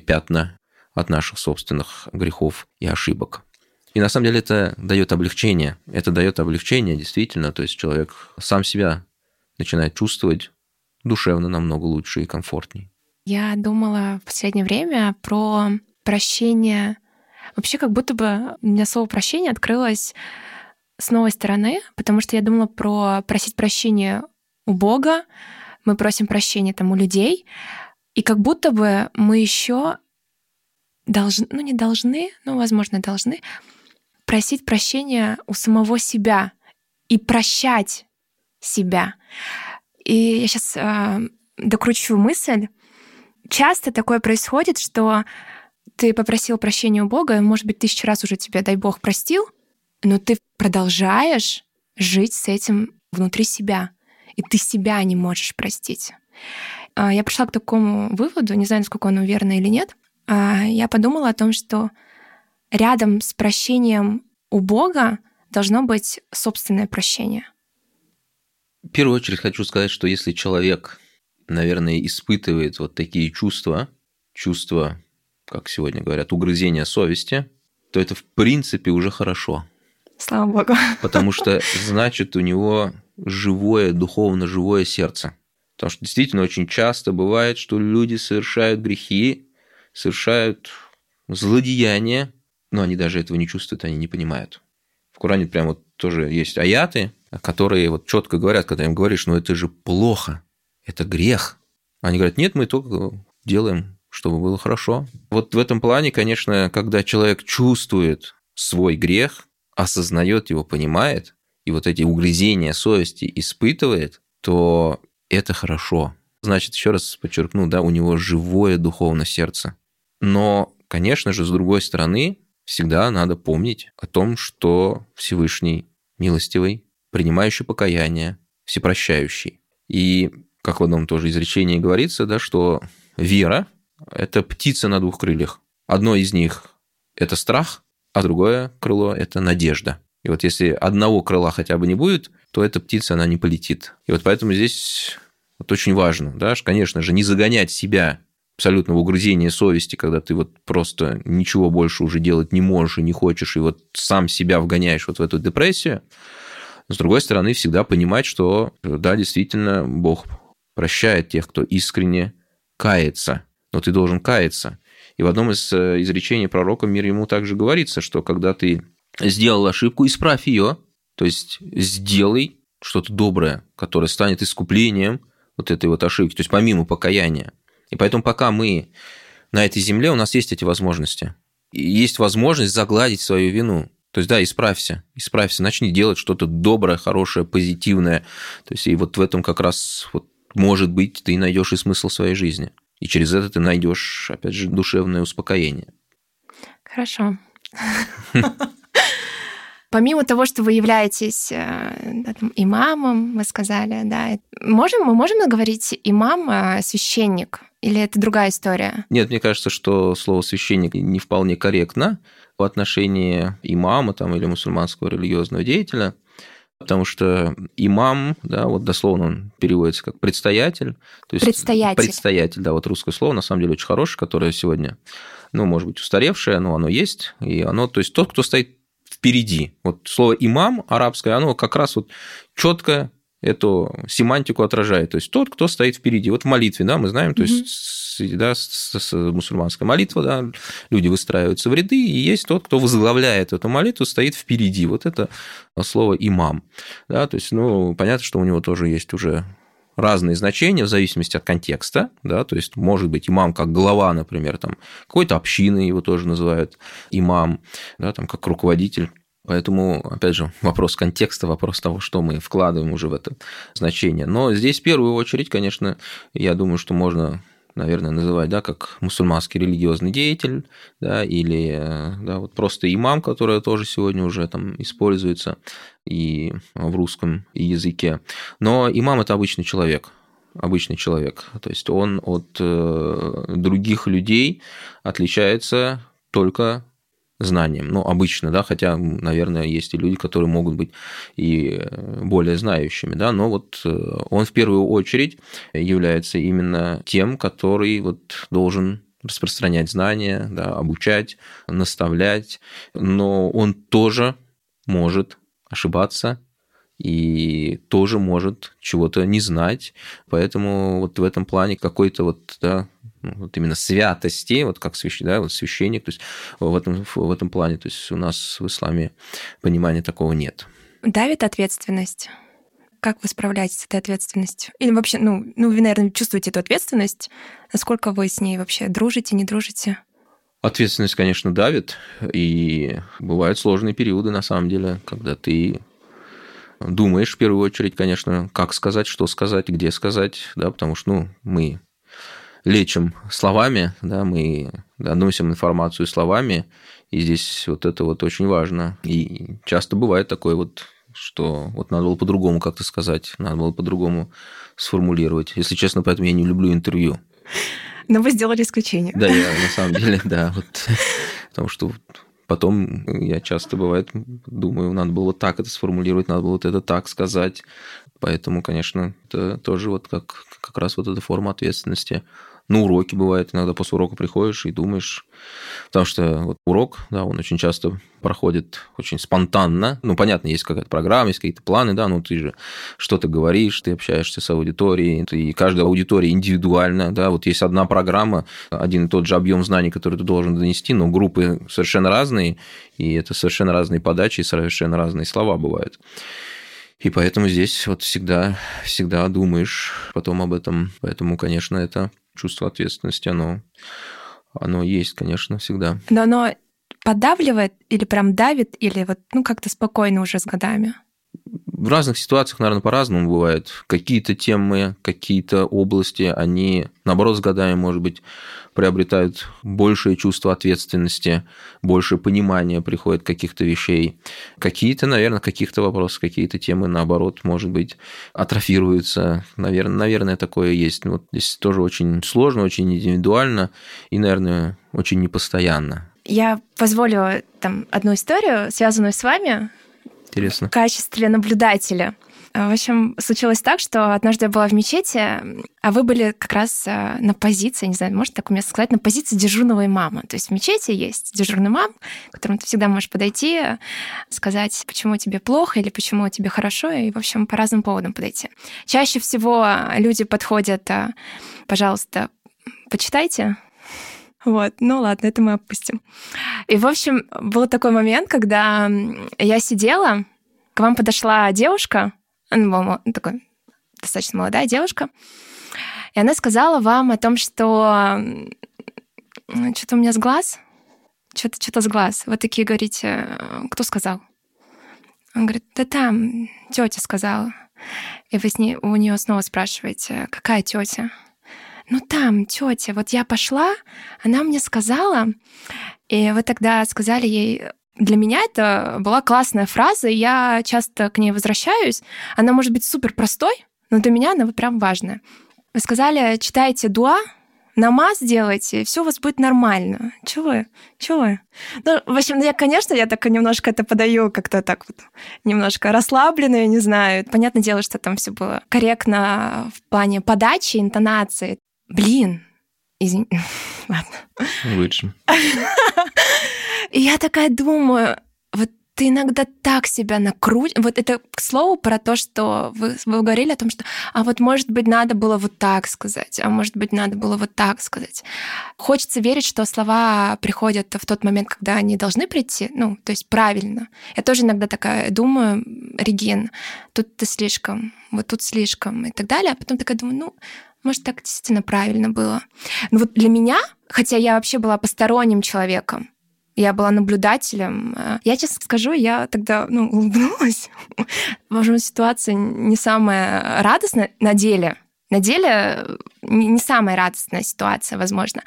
пятна от наших собственных грехов и ошибок. И на самом деле это дает облегчение. Это дает облегчение, действительно. То есть человек сам себя начинает чувствовать душевно намного лучше и комфортней. Я думала в последнее время про прощение Вообще, как будто бы у меня слово «прощение» открылось с новой стороны, потому что я думала про просить прощения у Бога, мы просим прощения там у людей, и как будто бы мы еще должны, ну не должны, но, возможно, должны просить прощения у самого себя и прощать себя. И я сейчас докручу мысль. Часто такое происходит, что ты попросил прощения у Бога, и, может быть, 1000 раз уже тебя, дай Бог, простил, но ты продолжаешь жить с этим внутри себя, и ты себя не можешь простить. Я пришла к такому выводу, не знаю, насколько он верный или нет. Я подумала о том, что рядом с прощением у Бога должно быть собственное прощение. В первую очередь хочу сказать, что если человек, наверное, испытывает вот такие чувства, как сегодня говорят, угрызения совести, то это в принципе уже хорошо. Слава Богу. Потому что, значит, у него живое, духовно живое сердце. Потому что действительно очень часто бывает, что люди совершают грехи, совершают злодеяния, но они даже этого не чувствуют, они не понимают. В Коране прям вот тоже есть аяты, которые вот четко говорят, когда им говоришь, ну это же плохо, это грех. Они говорят, нет, мы только делаем, чтобы было хорошо. Вот в этом плане, конечно, когда человек чувствует свой грех, осознает его, понимает, и вот эти угрызения совести испытывает, то это хорошо. Значит, еще раз подчеркну, да, у него живое духовное сердце. Но, конечно же, с другой стороны, всегда надо помнить о том, что Всевышний милостивый, принимающий покаяние, всепрощающий. И, как в одном тоже изречении говорится, да, что вера – это птица на двух крыльях. Одно из них – это страх, а другое крыло – это надежда. И вот если одного крыла хотя бы не будет, то эта птица, она не полетит. И вот поэтому здесь вот очень важно, да, конечно же, не загонять себя абсолютно в угрызение совести, когда ты вот просто ничего больше уже делать не можешь и не хочешь, и вот сам себя вгоняешь вот в эту депрессию. С другой стороны, всегда понимать, что, да, действительно, Бог прощает тех, кто искренне кается, но ты должен каяться. И в одном из изречений пророка «Мир ему» также говорится, что когда ты сделал ошибку, исправь ее, то есть сделай что-то доброе, которое станет искуплением вот этой вот ошибки, то есть помимо покаяния. И поэтому пока мы на этой земле, у нас есть эти возможности. И есть возможность загладить свою вину. То есть, да, исправься, начни делать что-то доброе, хорошее, позитивное. То есть, и вот в этом как раз, вот, может быть, ты найдешь и смысл своей жизни. И через это ты найдешь, опять же, душевное успокоение. Хорошо. Помимо того, что вы являетесь имамом, вы сказали, да, мы можем говорить имам, священник, или это другая история? Нет, мне кажется, что слово священник не вполне корректно в отношении имама там, или мусульманского религиозного деятеля, потому что имам, да, вот дословно он переводится как предстоятель. То есть предстоятель, да, вот русское слово, на самом деле, очень хорошее, которое сегодня, ну, может быть, устаревшее, но оно есть, и оно, то есть тот, кто стоит впереди. Вот слово имам арабское, оно как раз вот четко эту семантику отражает. То есть тот, кто стоит впереди. Вот в молитве, да, мы знаем, то есть, да, мусульманская молитва, да, люди выстраиваются в ряды, и есть тот, кто возглавляет эту молитву, стоит впереди. Вот это слово имам. Да, то есть, ну, понятно, что у него тоже есть уже разные значения в зависимости от контекста, да, то есть, может быть, имам как глава, например, там, какой-то общины его тоже называют имам, да, там, как руководитель. Поэтому, опять же, вопрос контекста, вопрос того, что мы вкладываем уже в это значение. Но здесь в первую очередь, конечно, я думаю, что можно, наверное, называть, да, как мусульманский религиозный деятель, да, или, да, вот просто имам, который тоже сегодня уже там используется и в русском языке. Но имам – это обычный человек. То есть он от других людей отличается только знанием. Ну, обычно, да, хотя, наверное, есть и люди, которые могут быть и более знающими, да, но вот он в первую очередь является именно тем, который вот должен распространять знания, да, обучать, наставлять, но он тоже может ошибаться и тоже может чего-то не знать, поэтому вот в этом плане какой-то вот, да, вот именно святости, вот как священник, то есть в этом плане, то есть у нас в исламе понимания такого нет. Давит ответственность. Как вы справляетесь с этой ответственностью? Или вообще, вы, наверное, чувствуете эту ответственность. Насколько вы с ней вообще дружите, не дружите? Ответственность, конечно, давит. И бывают сложные периоды, на самом деле, когда ты думаешь, в первую очередь, конечно, как сказать, что сказать, где сказать, да, потому что, мы лечим словами, да, мы доносим информацию словами, и здесь вот это вот очень важно. И часто бывает такое вот, что вот надо было по-другому как-то сказать, надо было по-другому сформулировать. Если честно, поэтому я не люблю интервью. Но вы сделали исключение. Да, я на самом деле, да. Вот, потому что потом я часто, бывает, думаю, надо было вот так это сформулировать, надо было вот это так сказать. Поэтому, конечно, это тоже вот как раз вот эта форма ответственности. Уроки бывают, иногда после урока приходишь и думаешь, потому что вот урок, да, он очень часто проходит очень спонтанно. Понятно, есть какая-то программа, есть какие-то планы, да, ты же что-то говоришь, ты общаешься с аудиторией, и каждая аудитория индивидуальна, да, вот есть одна программа, один и тот же объем знаний, который ты должен донести, но группы совершенно разные, и это совершенно разные подачи, и совершенно разные слова бывают. И поэтому здесь вот всегда думаешь потом об этом. Поэтому, конечно, это чувство ответственности, оно есть, конечно, всегда. Но оно поддавливает или прям давит, или вот как-то спокойно уже с годами? В разных ситуациях, наверное, по-разному бывает. Какие-то темы, какие-то области, они, наоборот, с годами, может быть, приобретают большее чувство ответственности, больше понимания приходит каких-то вещей. Какие-то, наверное, каких-то вопросов, какие-то темы, наоборот, может быть, атрофируются. Наверное, такое есть. Здесь тоже очень сложно, очень индивидуально и, наверное, очень непостоянно. Я позволю одну историю, связанную с вами, интересно. В качестве наблюдателя. В общем, случилось так, что однажды я была в мечети, а вы были как раз на позиции, не знаю, можно так уместно сказать, на позиции дежурного имама. То есть в мечети есть дежурный имам, к которому ты всегда можешь подойти, сказать, почему тебе плохо или почему тебе хорошо, и, в общем, по разным поводам подойти. Чаще всего люди подходят, пожалуйста, почитайте. Вот, ладно, это мы опустим. И, в общем, был такой момент, когда я сидела, к вам подошла девушка, она была такая достаточно молодая девушка, и она сказала вам о том, что что-то у меня с глаз, что-то с глаз. Вы такие говорите, кто сказал? Он говорит, да там тетя сказала. И вы у нее снова спрашиваете, какая тетя? Там тетя, вот я пошла, она мне сказала, и вы тогда сказали ей, для меня это была классная фраза, и я часто к ней возвращаюсь, она может быть супер простой, но для меня она прям важная. Вы сказали, читайте дуа, намаз делайте, все у вас будет нормально. Чего вы? В общем, я так немножко это подаю, как-то так вот, немножко расслабленно, я не знаю. Понятное дело, что там все было корректно в плане подачи, интонации. Извини, ладно. Лучше. И я такая думаю, вот ты иногда так себя накручиваешь. Вот это, к слову, про то, что вы говорили о том, что может быть, надо было вот так сказать, может быть, надо было вот так сказать. Хочется верить, что слова приходят в тот момент, когда они должны прийти, то есть правильно. Я тоже иногда такая думаю, Регин, тут ты слишком, вот тут слишком и так далее. А потом такая думаю, может, так действительно правильно было. Но вот для меня, хотя я вообще была посторонним человеком, я была наблюдателем, я, честно скажу, я тогда, улыбнулась. Возможно, ситуация не самая радостная на деле. На деле не самая радостная ситуация, возможно.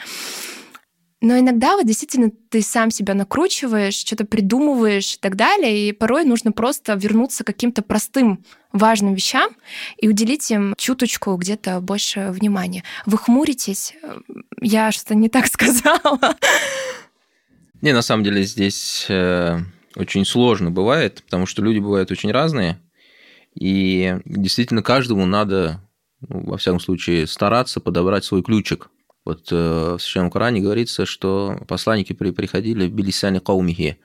Но иногда вот действительно ты сам себя накручиваешь, что-то придумываешь и так далее, и порой нужно просто вернуться к каким-то простым, важным вещам и уделить им чуточку где-то больше внимания. Вы хмуритесь? Я что-то не так сказала. Не, на самом деле здесь очень сложно бывает, потому что люди бывают очень разные, и действительно каждому надо, во всяком случае, стараться подобрать свой ключик. Вот в Священном Коране говорится, что посланники приходили в билисяне каумихи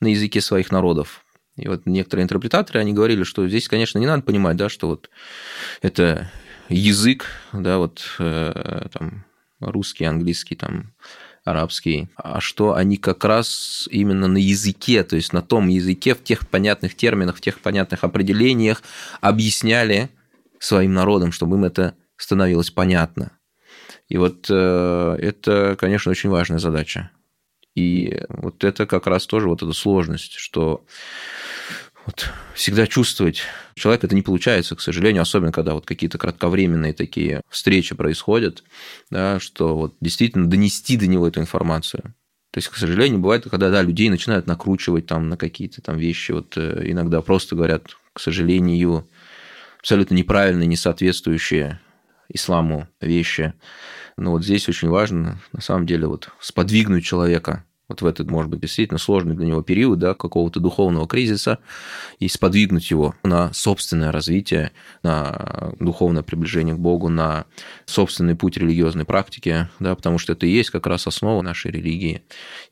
на языке своих народов. И вот некоторые интерпретаторы, они говорили, что здесь, конечно, не надо понимать, да, что вот это язык, да, вот там русский, английский, там, арабский, а что они как раз именно на языке, то есть на том языке, в тех понятных терминах, в тех понятных определениях объясняли своим народам, чтобы им это становилось понятно. И вот это, конечно, очень важная задача. И вот это как раз тоже вот эта сложность, что вот всегда чувствовать человека это не получается, к сожалению, особенно когда вот какие-то кратковременные такие встречи происходят, да, что вот действительно донести до него эту информацию. То есть, к сожалению, бывает, когда да, людей начинают накручивать там, на какие-то там вещи, вот иногда просто говорят, к сожалению, абсолютно неправильные, не соответствующие исламу вещи. Но вот здесь очень важно, на самом деле, вот сподвигнуть человека вот в этот, может быть, действительно сложный для него период, да, какого-то духовного кризиса, и сподвигнуть его на собственное развитие, на духовное приближение к Богу, на собственный путь религиозной практики, да, потому что это и есть как раз основа нашей религии.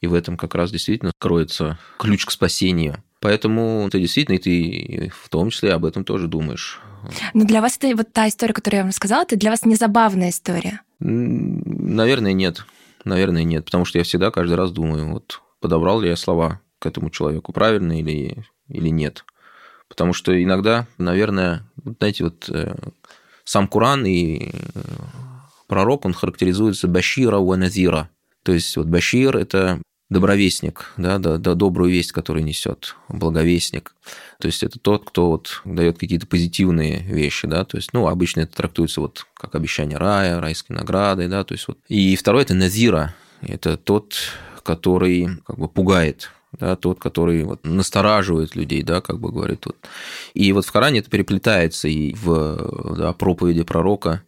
И в этом как раз действительно кроется ключ к спасению. Поэтому ты действительно, и ты в том числе об этом тоже думаешь. Но для вас это вот та история, которую я вам рассказала, это для вас не забавная история? Наверное, нет. Наверное, нет, потому что я всегда каждый раз думаю, вот подобрал ли я слова к этому человеку правильно или нет. Потому что иногда, наверное, знаете, вот сам Коран и пророк, он характеризуется башира ва назира. То есть вот башир – это добровестник, да, добрую весть, которую несет, благовестник. То есть это тот, кто вот дает какие-то позитивные вещи, да, то есть, ну, обычно это трактуется вот как обещание рая, райской награды, да, то есть вот. И второй – это назира, это тот, который как бы пугает, да, тот, который вот настораживает людей, да, как бы говорит. Вот. И вот в Коране это переплетается и в проповеди пророка,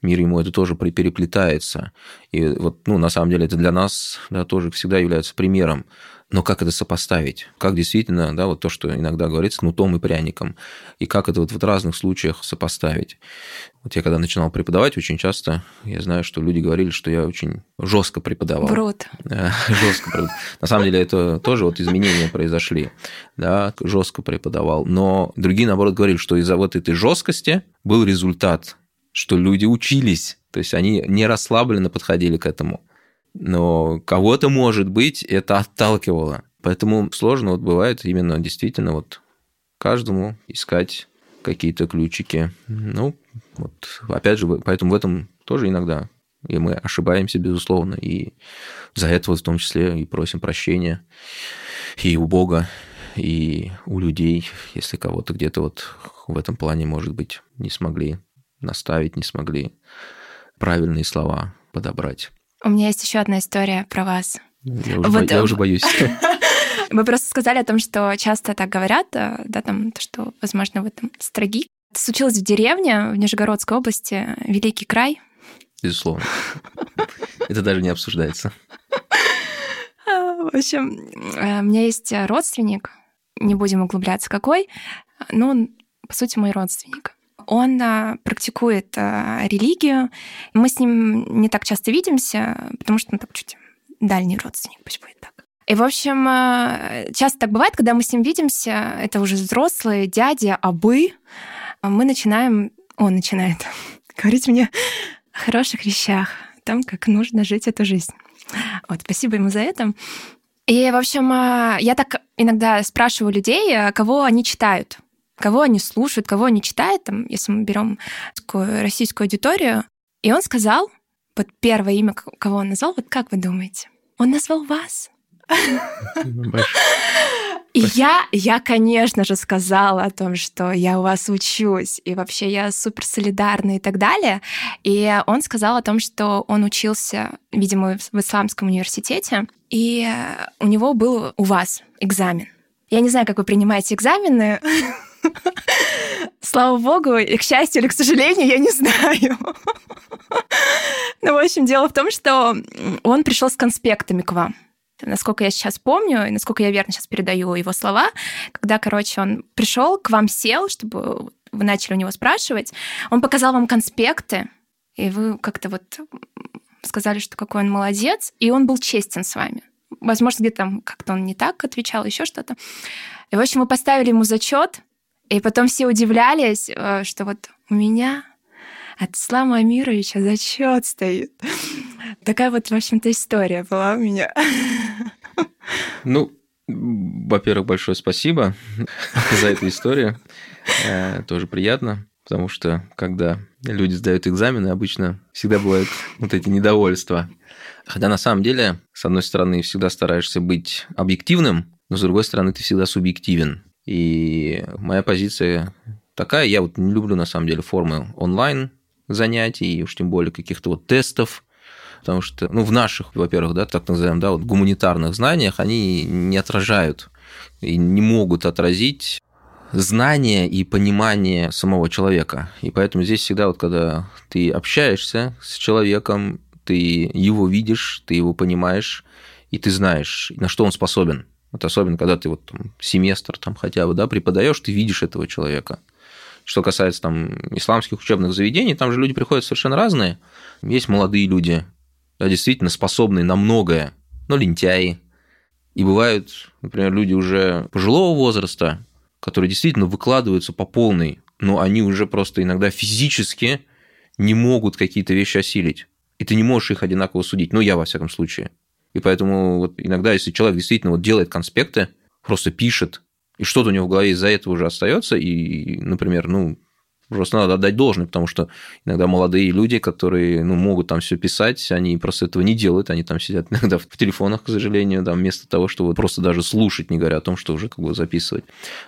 мир ему, это тоже переплетается. И вот, ну, на самом деле, это для нас, да, тоже всегда является примером. Но как это сопоставить? Как действительно, да, вот то, что иногда говорится, кнутом и пряником. И как это вот в разных случаях сопоставить? Вот я когда начинал преподавать, очень часто я знаю, что люди говорили, что я очень жестко преподавал. Брод. Жестко преподавал. На самом деле, это тоже вот изменения произошли. Да, жестко преподавал. Но другие, наоборот, говорили, что из-за вот этой жесткости был результат, что люди учились, то есть они не расслабленно подходили к этому. Но кого-то, может быть, это отталкивало. Поэтому сложно вот бывает именно действительно вот каждому искать какие-то ключики. Ну, вот опять же, поэтому в этом тоже иногда и мы ошибаемся, безусловно, и за это вот в том числе и просим прощения и у Бога, и у людей, если кого-то где-то вот в этом плане, может быть, не смогли наставить, не смогли правильные слова подобрать. У меня есть еще одна история про вас. Я уже боюсь. Вы просто сказали о том, что часто так говорят, да, там, что, возможно, вы там строги. Это случилось в деревне, в Нижегородской области, Великий край. Безусловно. Это даже не обсуждается. В общем, у меня есть родственник, не будем углубляться какой, но он, по сути, мой родственник. Он практикует религию. Мы с ним не так часто видимся, потому что он так чуть дальний родственник, пусть будет так. И, в общем, часто так бывает, когда мы с ним видимся, это уже взрослые, дядя, абы. Он начинает говорить мне о хороших вещах, о том, как нужно жить эту жизнь. Вот, спасибо ему за это. И, в общем, я так иногда спрашиваю людей, кого они читают. Кого они слушают, кого они читают, там, если мы берем такую российскую аудиторию. И он сказал, вот первое имя, кого он назвал, вот как вы думаете? Он назвал вас. И я, конечно же, сказала о том, что я у вас учусь, и вообще я суперсолидарна и так далее. И он сказал о том, что он учился, видимо, в Исламском университете, и у него был у вас экзамен. Я не знаю, как вы принимаете экзамены. Слава богу, и к счастью или к сожалению, я не знаю. Но, в общем, дело в том, что он пришел с конспектами к вам. Насколько я сейчас помню, и насколько я верно сейчас передаю его слова, когда, он пришел к вам, сел, чтобы вы начали у него спрашивать, он показал вам конспекты, и вы как-то вот сказали, что какой он молодец, и он был честен с вами. Возможно, где-то там как-то он не так отвечал, еще что-то. И, в общем, мы поставили ему зачет, и потом все удивлялись, что вот у меня от Ислама Амировича зачет стоит. Такая вот, в общем-то, история была у меня. Ну, во-первых, большое спасибо за эту историю. Тоже приятно, потому что, когда люди сдают экзамены, обычно всегда бывают вот эти недовольства. Хотя, на самом деле, с одной стороны, всегда стараешься быть объективным, но, с другой стороны, ты всегда субъективен. И моя позиция такая. Я вот не люблю, на самом деле, формы онлайн занятий, и уж тем более каких-то вот тестов, потому что, ну, в наших, во-первых, да, так называемых, да, вот гуманитарных знаниях они не отражают и не могут отразить знания и понимание самого человека. И поэтому здесь всегда, вот, когда ты общаешься с человеком, ты его видишь, ты его понимаешь, и ты знаешь, на что он способен. Вот особенно, когда ты вот там, семестр там, хотя бы да, преподаешь, ты видишь этого человека. Что касается там, исламских учебных заведений, там же люди приходят совершенно разные. Есть молодые люди, да, действительно способные на многое, но лентяи. И бывают, например, люди уже пожилого возраста, которые действительно выкладываются по полной, но они уже просто иногда физически не могут какие-то вещи осилить. И ты не можешь их одинаково судить. Ну, я, во всяком случае. И поэтому вот иногда, если человек действительно вот делает конспекты, просто пишет, и что-то у него в голове из-за этого уже остается, и, например, ну, просто надо отдать должное, потому что иногда молодые люди, которые ну, могут там все писать, они просто этого не делают, они там сидят иногда в телефонах, к сожалению, там, вместо того, чтобы просто даже слушать, не говоря о том, что уже как бы записывать,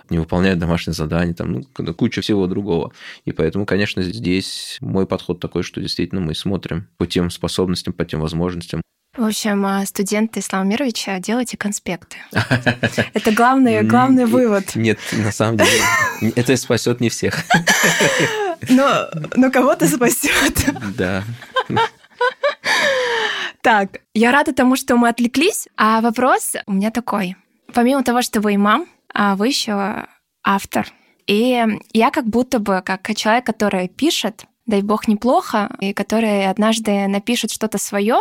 не выполняют домашние задания, там, ну, куча всего другого. И поэтому, конечно, здесь мой подход такой, что действительно мы смотрим по тем способностям, по тем возможностям. В общем, студенты Ислама Амировича, делайте конспекты. Это главный вывод. Нет, на самом деле, это спасет не всех. Но кого-то спасет. Да. Так, я рада тому, что мы отвлеклись. А вопрос у меня такой. Помимо того, что вы имам, вы еще автор. И я как будто бы, как человек, который пишет, дай бог, неплохо, и который однажды напишет что-то свое.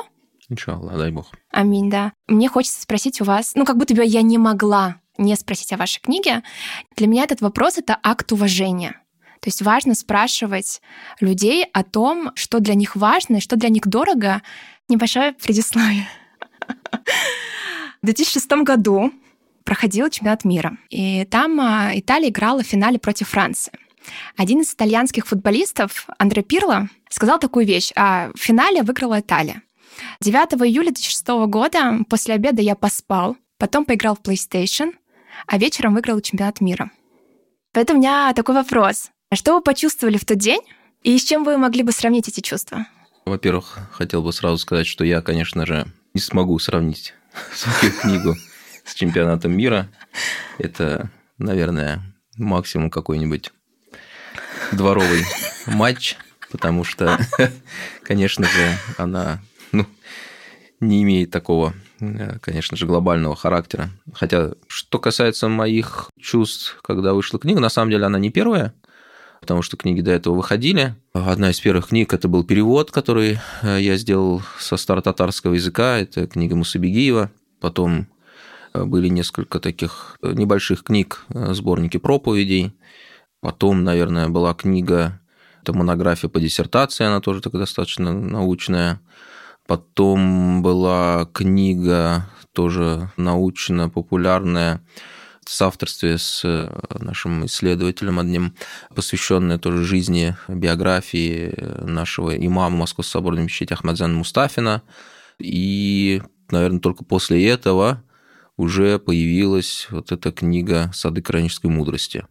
Иншаллах, дай бог. Аминь, да. Мне хочется спросить у вас, ну, как будто бы я не могла не спросить о вашей книге. Для меня этот вопрос — это акт уважения. То есть важно спрашивать людей о том, что для них важно и что для них дорого. Небольшое предисловие. В 2006 году проходил чемпионат мира, и там Италия играла в финале против Франции. Один из итальянских футболистов, Андре Пирло, сказал такую вещь: «А в финале выиграла Италия». 9 июля 2006 года после обеда я поспал, потом поиграл в PlayStation, а вечером выиграл чемпионат мира. Поэтому у меня такой вопрос. Что вы почувствовали в тот день, и с чем вы могли бы сравнить эти чувства? Во-первых, хотел бы сразу сказать, что я, конечно же, не смогу сравнить свою книгу с чемпионатом мира. Это, наверное, максимум какой-нибудь дворовый матч, потому что, конечно же, она... Ну, не имеет такого, конечно же, глобального характера. Хотя, что касается моих чувств, когда вышла книга, на самом деле она не первая, потому что книги до этого выходили. Одна из первых книг – это был перевод, который я сделал со старо-татарского языка. Это книга Мусы Бигиева. Потом были несколько таких небольших книг, сборники проповедей. Потом, наверное, была книга, это монография по диссертации, она тоже такая достаточно научная. Потом была книга, тоже научно-популярная, в соавторстве с нашим исследователем одним, посвященная тоже жизни, биографии нашего имама Московской Соборной мечети Ахмаджана Мустафина. И, наверное, только после этого уже появилась вот эта книга «Сады коранической мудрости».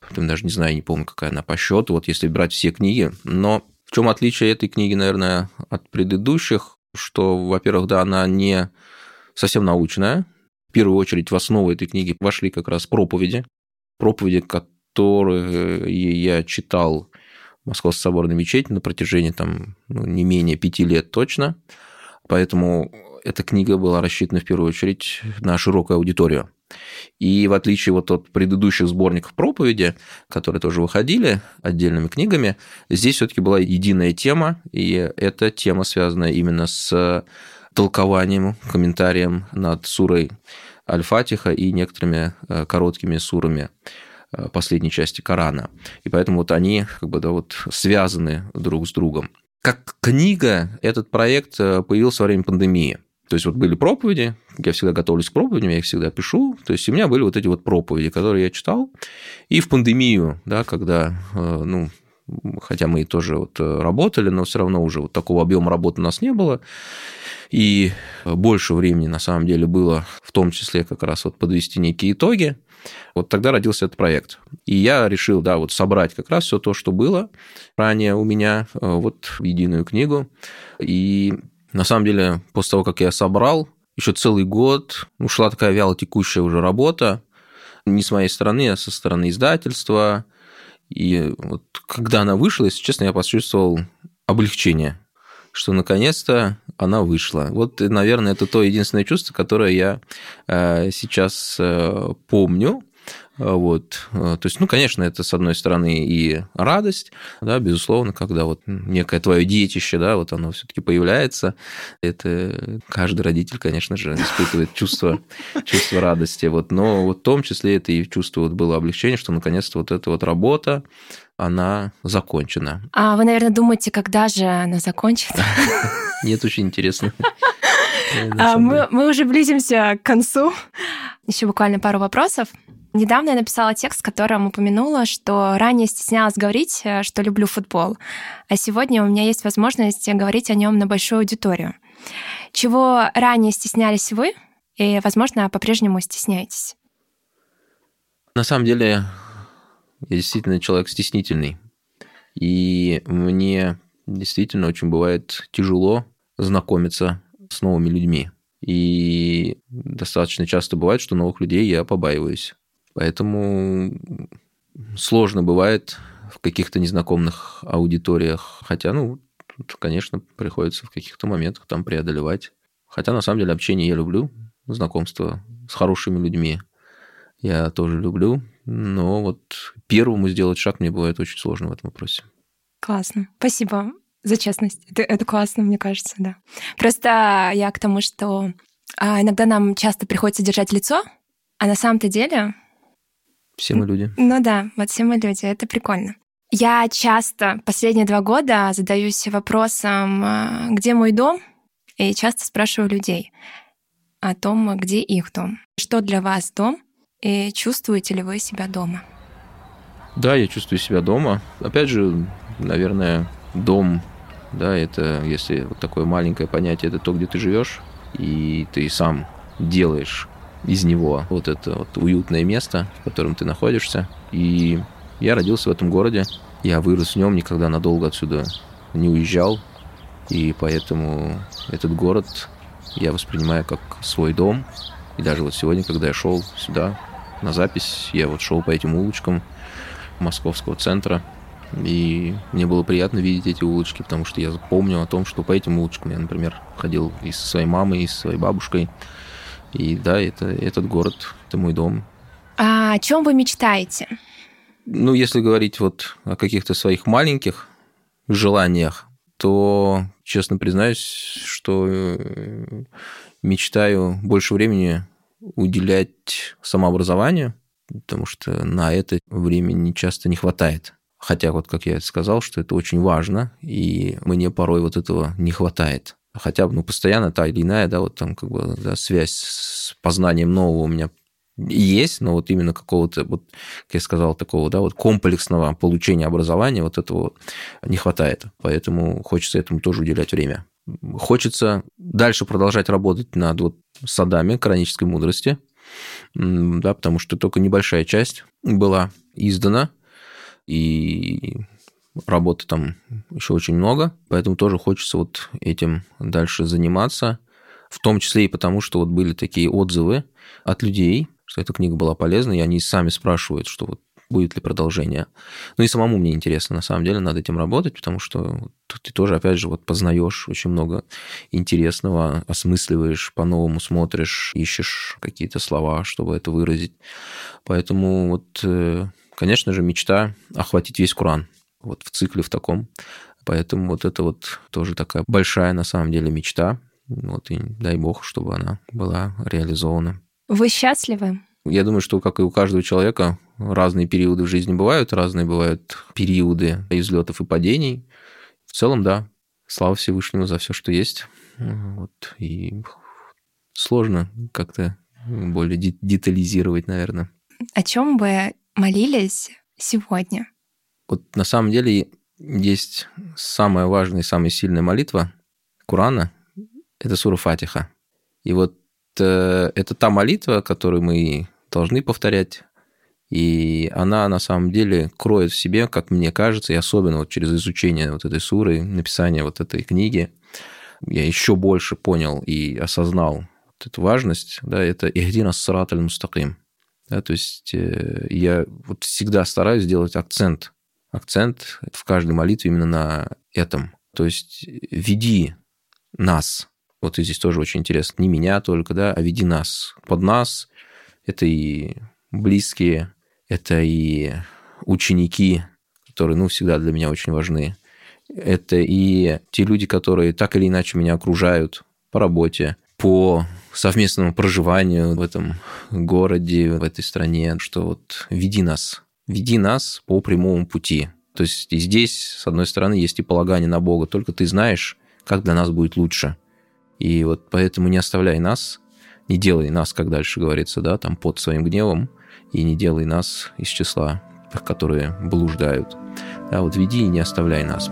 Потом даже не знаю, не помню, какая она по счету, вот если брать все книги, но... В чем отличие этой книги, наверное, от предыдущих? Что, во-первых, да, она не совсем научная. В первую очередь в основу этой книги вошли как раз проповеди. Проповеди, которые я читал в Московской Соборной мечети на протяжении там, ну, не менее 5 лет точно. Поэтому эта книга была рассчитана в первую очередь на широкую аудиторию. И в отличие вот от предыдущих сборников проповеди, которые тоже выходили отдельными книгами, здесь все-таки была единая тема, и эта тема связана именно с толкованием, комментарием над сурой Аль-Фатиха и некоторыми короткими сурами последней части Корана. И поэтому вот они как бы да, вот связаны друг с другом. Как книга, этот проект появился во время пандемии. То есть, вот были проповеди, я всегда готовлюсь к проповедям, я их всегда пишу. То есть, у меня были вот эти вот проповеди, которые я читал. И в пандемию, да, когда, ну, хотя мы тоже вот работали, но все равно уже вот такого объема работы у нас не было. И больше времени, на самом деле, было в том числе как раз вот подвести некие итоги. Вот тогда родился этот проект. И я решил, да, вот собрать как раз все то, что было ранее у меня, вот в единую книгу. И на самом деле, после того, как я собрал, еще целый год шла такая вялотекущая уже работа. Не с моей стороны, а со стороны издательства. И вот когда она вышла, если честно, я почувствовал облегчение, что наконец-то она вышла. Вот, наверное, это то единственное чувство, которое я сейчас помню. Вот. То есть, ну, конечно, это, с одной стороны, и радость, да, безусловно, когда вот некое твое детище, да, вот оно все-таки появляется. Это каждый родитель, конечно же, испытывает чувство радости. Вот. Но вот в том числе это и чувство вот было облегчение, что наконец-то вот эта вот работа, она закончена. А вы, наверное, думаете, когда же она закончится? Нет, очень интересно. Мы уже близимся к концу. Еще буквально пару вопросов. Недавно я написала текст, в котором упомянула, что ранее стеснялась говорить, что люблю футбол, а сегодня у меня есть возможность говорить о нем на большую аудиторию. Чего ранее стеснялись вы и, возможно, по-прежнему стесняетесь? На самом деле, я действительно человек стеснительный, и мне действительно очень бывает тяжело знакомиться с новыми людьми. И достаточно часто бывает, что новых людей я побаиваюсь. Поэтому сложно бывает в каких-то незнакомых аудиториях. Хотя, ну, тут, конечно, приходится в каких-то моментах там преодолевать. Хотя, на самом деле, общение я люблю, знакомство с хорошими людьми я тоже люблю. Но вот первому сделать шаг мне бывает очень сложно в этом вопросе. Классно. Спасибо за честность. Это классно, мне кажется, да. Просто я к тому, что иногда нам часто приходится держать лицо, а на самом-то деле... Все мы люди. Ну да, вот все мы люди, это прикольно. Я часто последние 2 года задаюсь вопросом, где мой дом, и часто спрашиваю людей о том, где их дом. Что для вас дом, и чувствуете ли вы себя дома? Да, я чувствую себя дома. Опять же, наверное, дом, да, это, если вот такое маленькое понятие, это то, где ты живешь, и ты сам делаешь из него вот это вот уютное место, в котором ты находишься. И я родился в этом городе, я вырос в нем, никогда надолго отсюда не уезжал, и поэтому этот город я воспринимаю как свой дом. И даже вот сегодня, когда я шел сюда на запись, я вот шел по этим улочкам московского центра, и мне было приятно видеть эти улочки, потому что я помню о том, что по этим улочкам я, например, ходил и со своей мамой, и со своей бабушкой. И да, этот город, это мой дом. А о чем вы мечтаете? Ну, если говорить вот о каких-то своих маленьких желаниях, то, честно признаюсь, что мечтаю больше времени уделять самообразованию, потому что на это времени часто не хватает. Хотя, вот как я сказал, что это очень важно, и мне порой вот этого не хватает. Хотя бы, ну, постоянно та или иная, да, вот там как бы, да, связь с познанием нового у меня есть, но вот именно какого-то, вот, как я сказал, такого, да, вот комплексного получения образования вот этого не хватает. Поэтому хочется этому тоже уделять время. Хочется дальше продолжать работать над вот садами коранической мудрости, да, потому что только небольшая часть была издана, и... Работы там еще очень много, поэтому тоже хочется вот этим дальше заниматься, в том числе и потому, что вот были такие отзывы от людей, что эта книга была полезна, и они сами спрашивают, что вот будет ли продолжение. Ну и самому мне интересно, на самом деле, над этим работать, потому что ты тоже, опять же, вот познаешь очень много интересного, осмысливаешь, по-новому смотришь, ищешь какие-то слова, чтобы это выразить. Поэтому вот, конечно же, мечта охватить весь Коран. Вот в цикле в таком. Поэтому вот это вот тоже такая большая, на самом деле, мечта. Вот и дай бог, чтобы она была реализована. Вы счастливы? Я думаю, что, как и у каждого человека, разные периоды в жизни бывают, разные бывают периоды и взлетов и падений. В целом, да. Слава Всевышнему за все, что есть. Вот. И сложно как-то более детализировать, наверное. О чем бы молились сегодня? Вот на самом деле есть самая важная и самая сильная молитва Корана – это сура Фатиха. И вот это та молитва, которую мы должны повторять, и она на самом деле кроет в себе, как мне кажется, и особенно вот через изучение вот этой суры, написание вот этой книги, я еще больше понял и осознал вот эту важность, да, это «Ихдина ссират аль-мустаким». Да, то есть я вот всегда стараюсь делать акцент в каждой молитве именно на этом. То есть веди нас. Вот и здесь тоже очень интересно. Не меня только, да, а веди нас. Под нас это и близкие, это и ученики, которые, ну, всегда для меня очень важны. Это и те люди, которые так или иначе меня окружают по работе, по совместному проживанию в этом городе, в этой стране, что вот веди нас по прямому пути. То есть и здесь, с одной стороны, есть и полагание на Бога, только ты знаешь, как для нас будет лучше. И вот поэтому не оставляй нас, не делай нас, как дальше говорится, да, там под своим гневом, и не делай нас из числа, которые блуждают. Да, вот веди и не оставляй нас.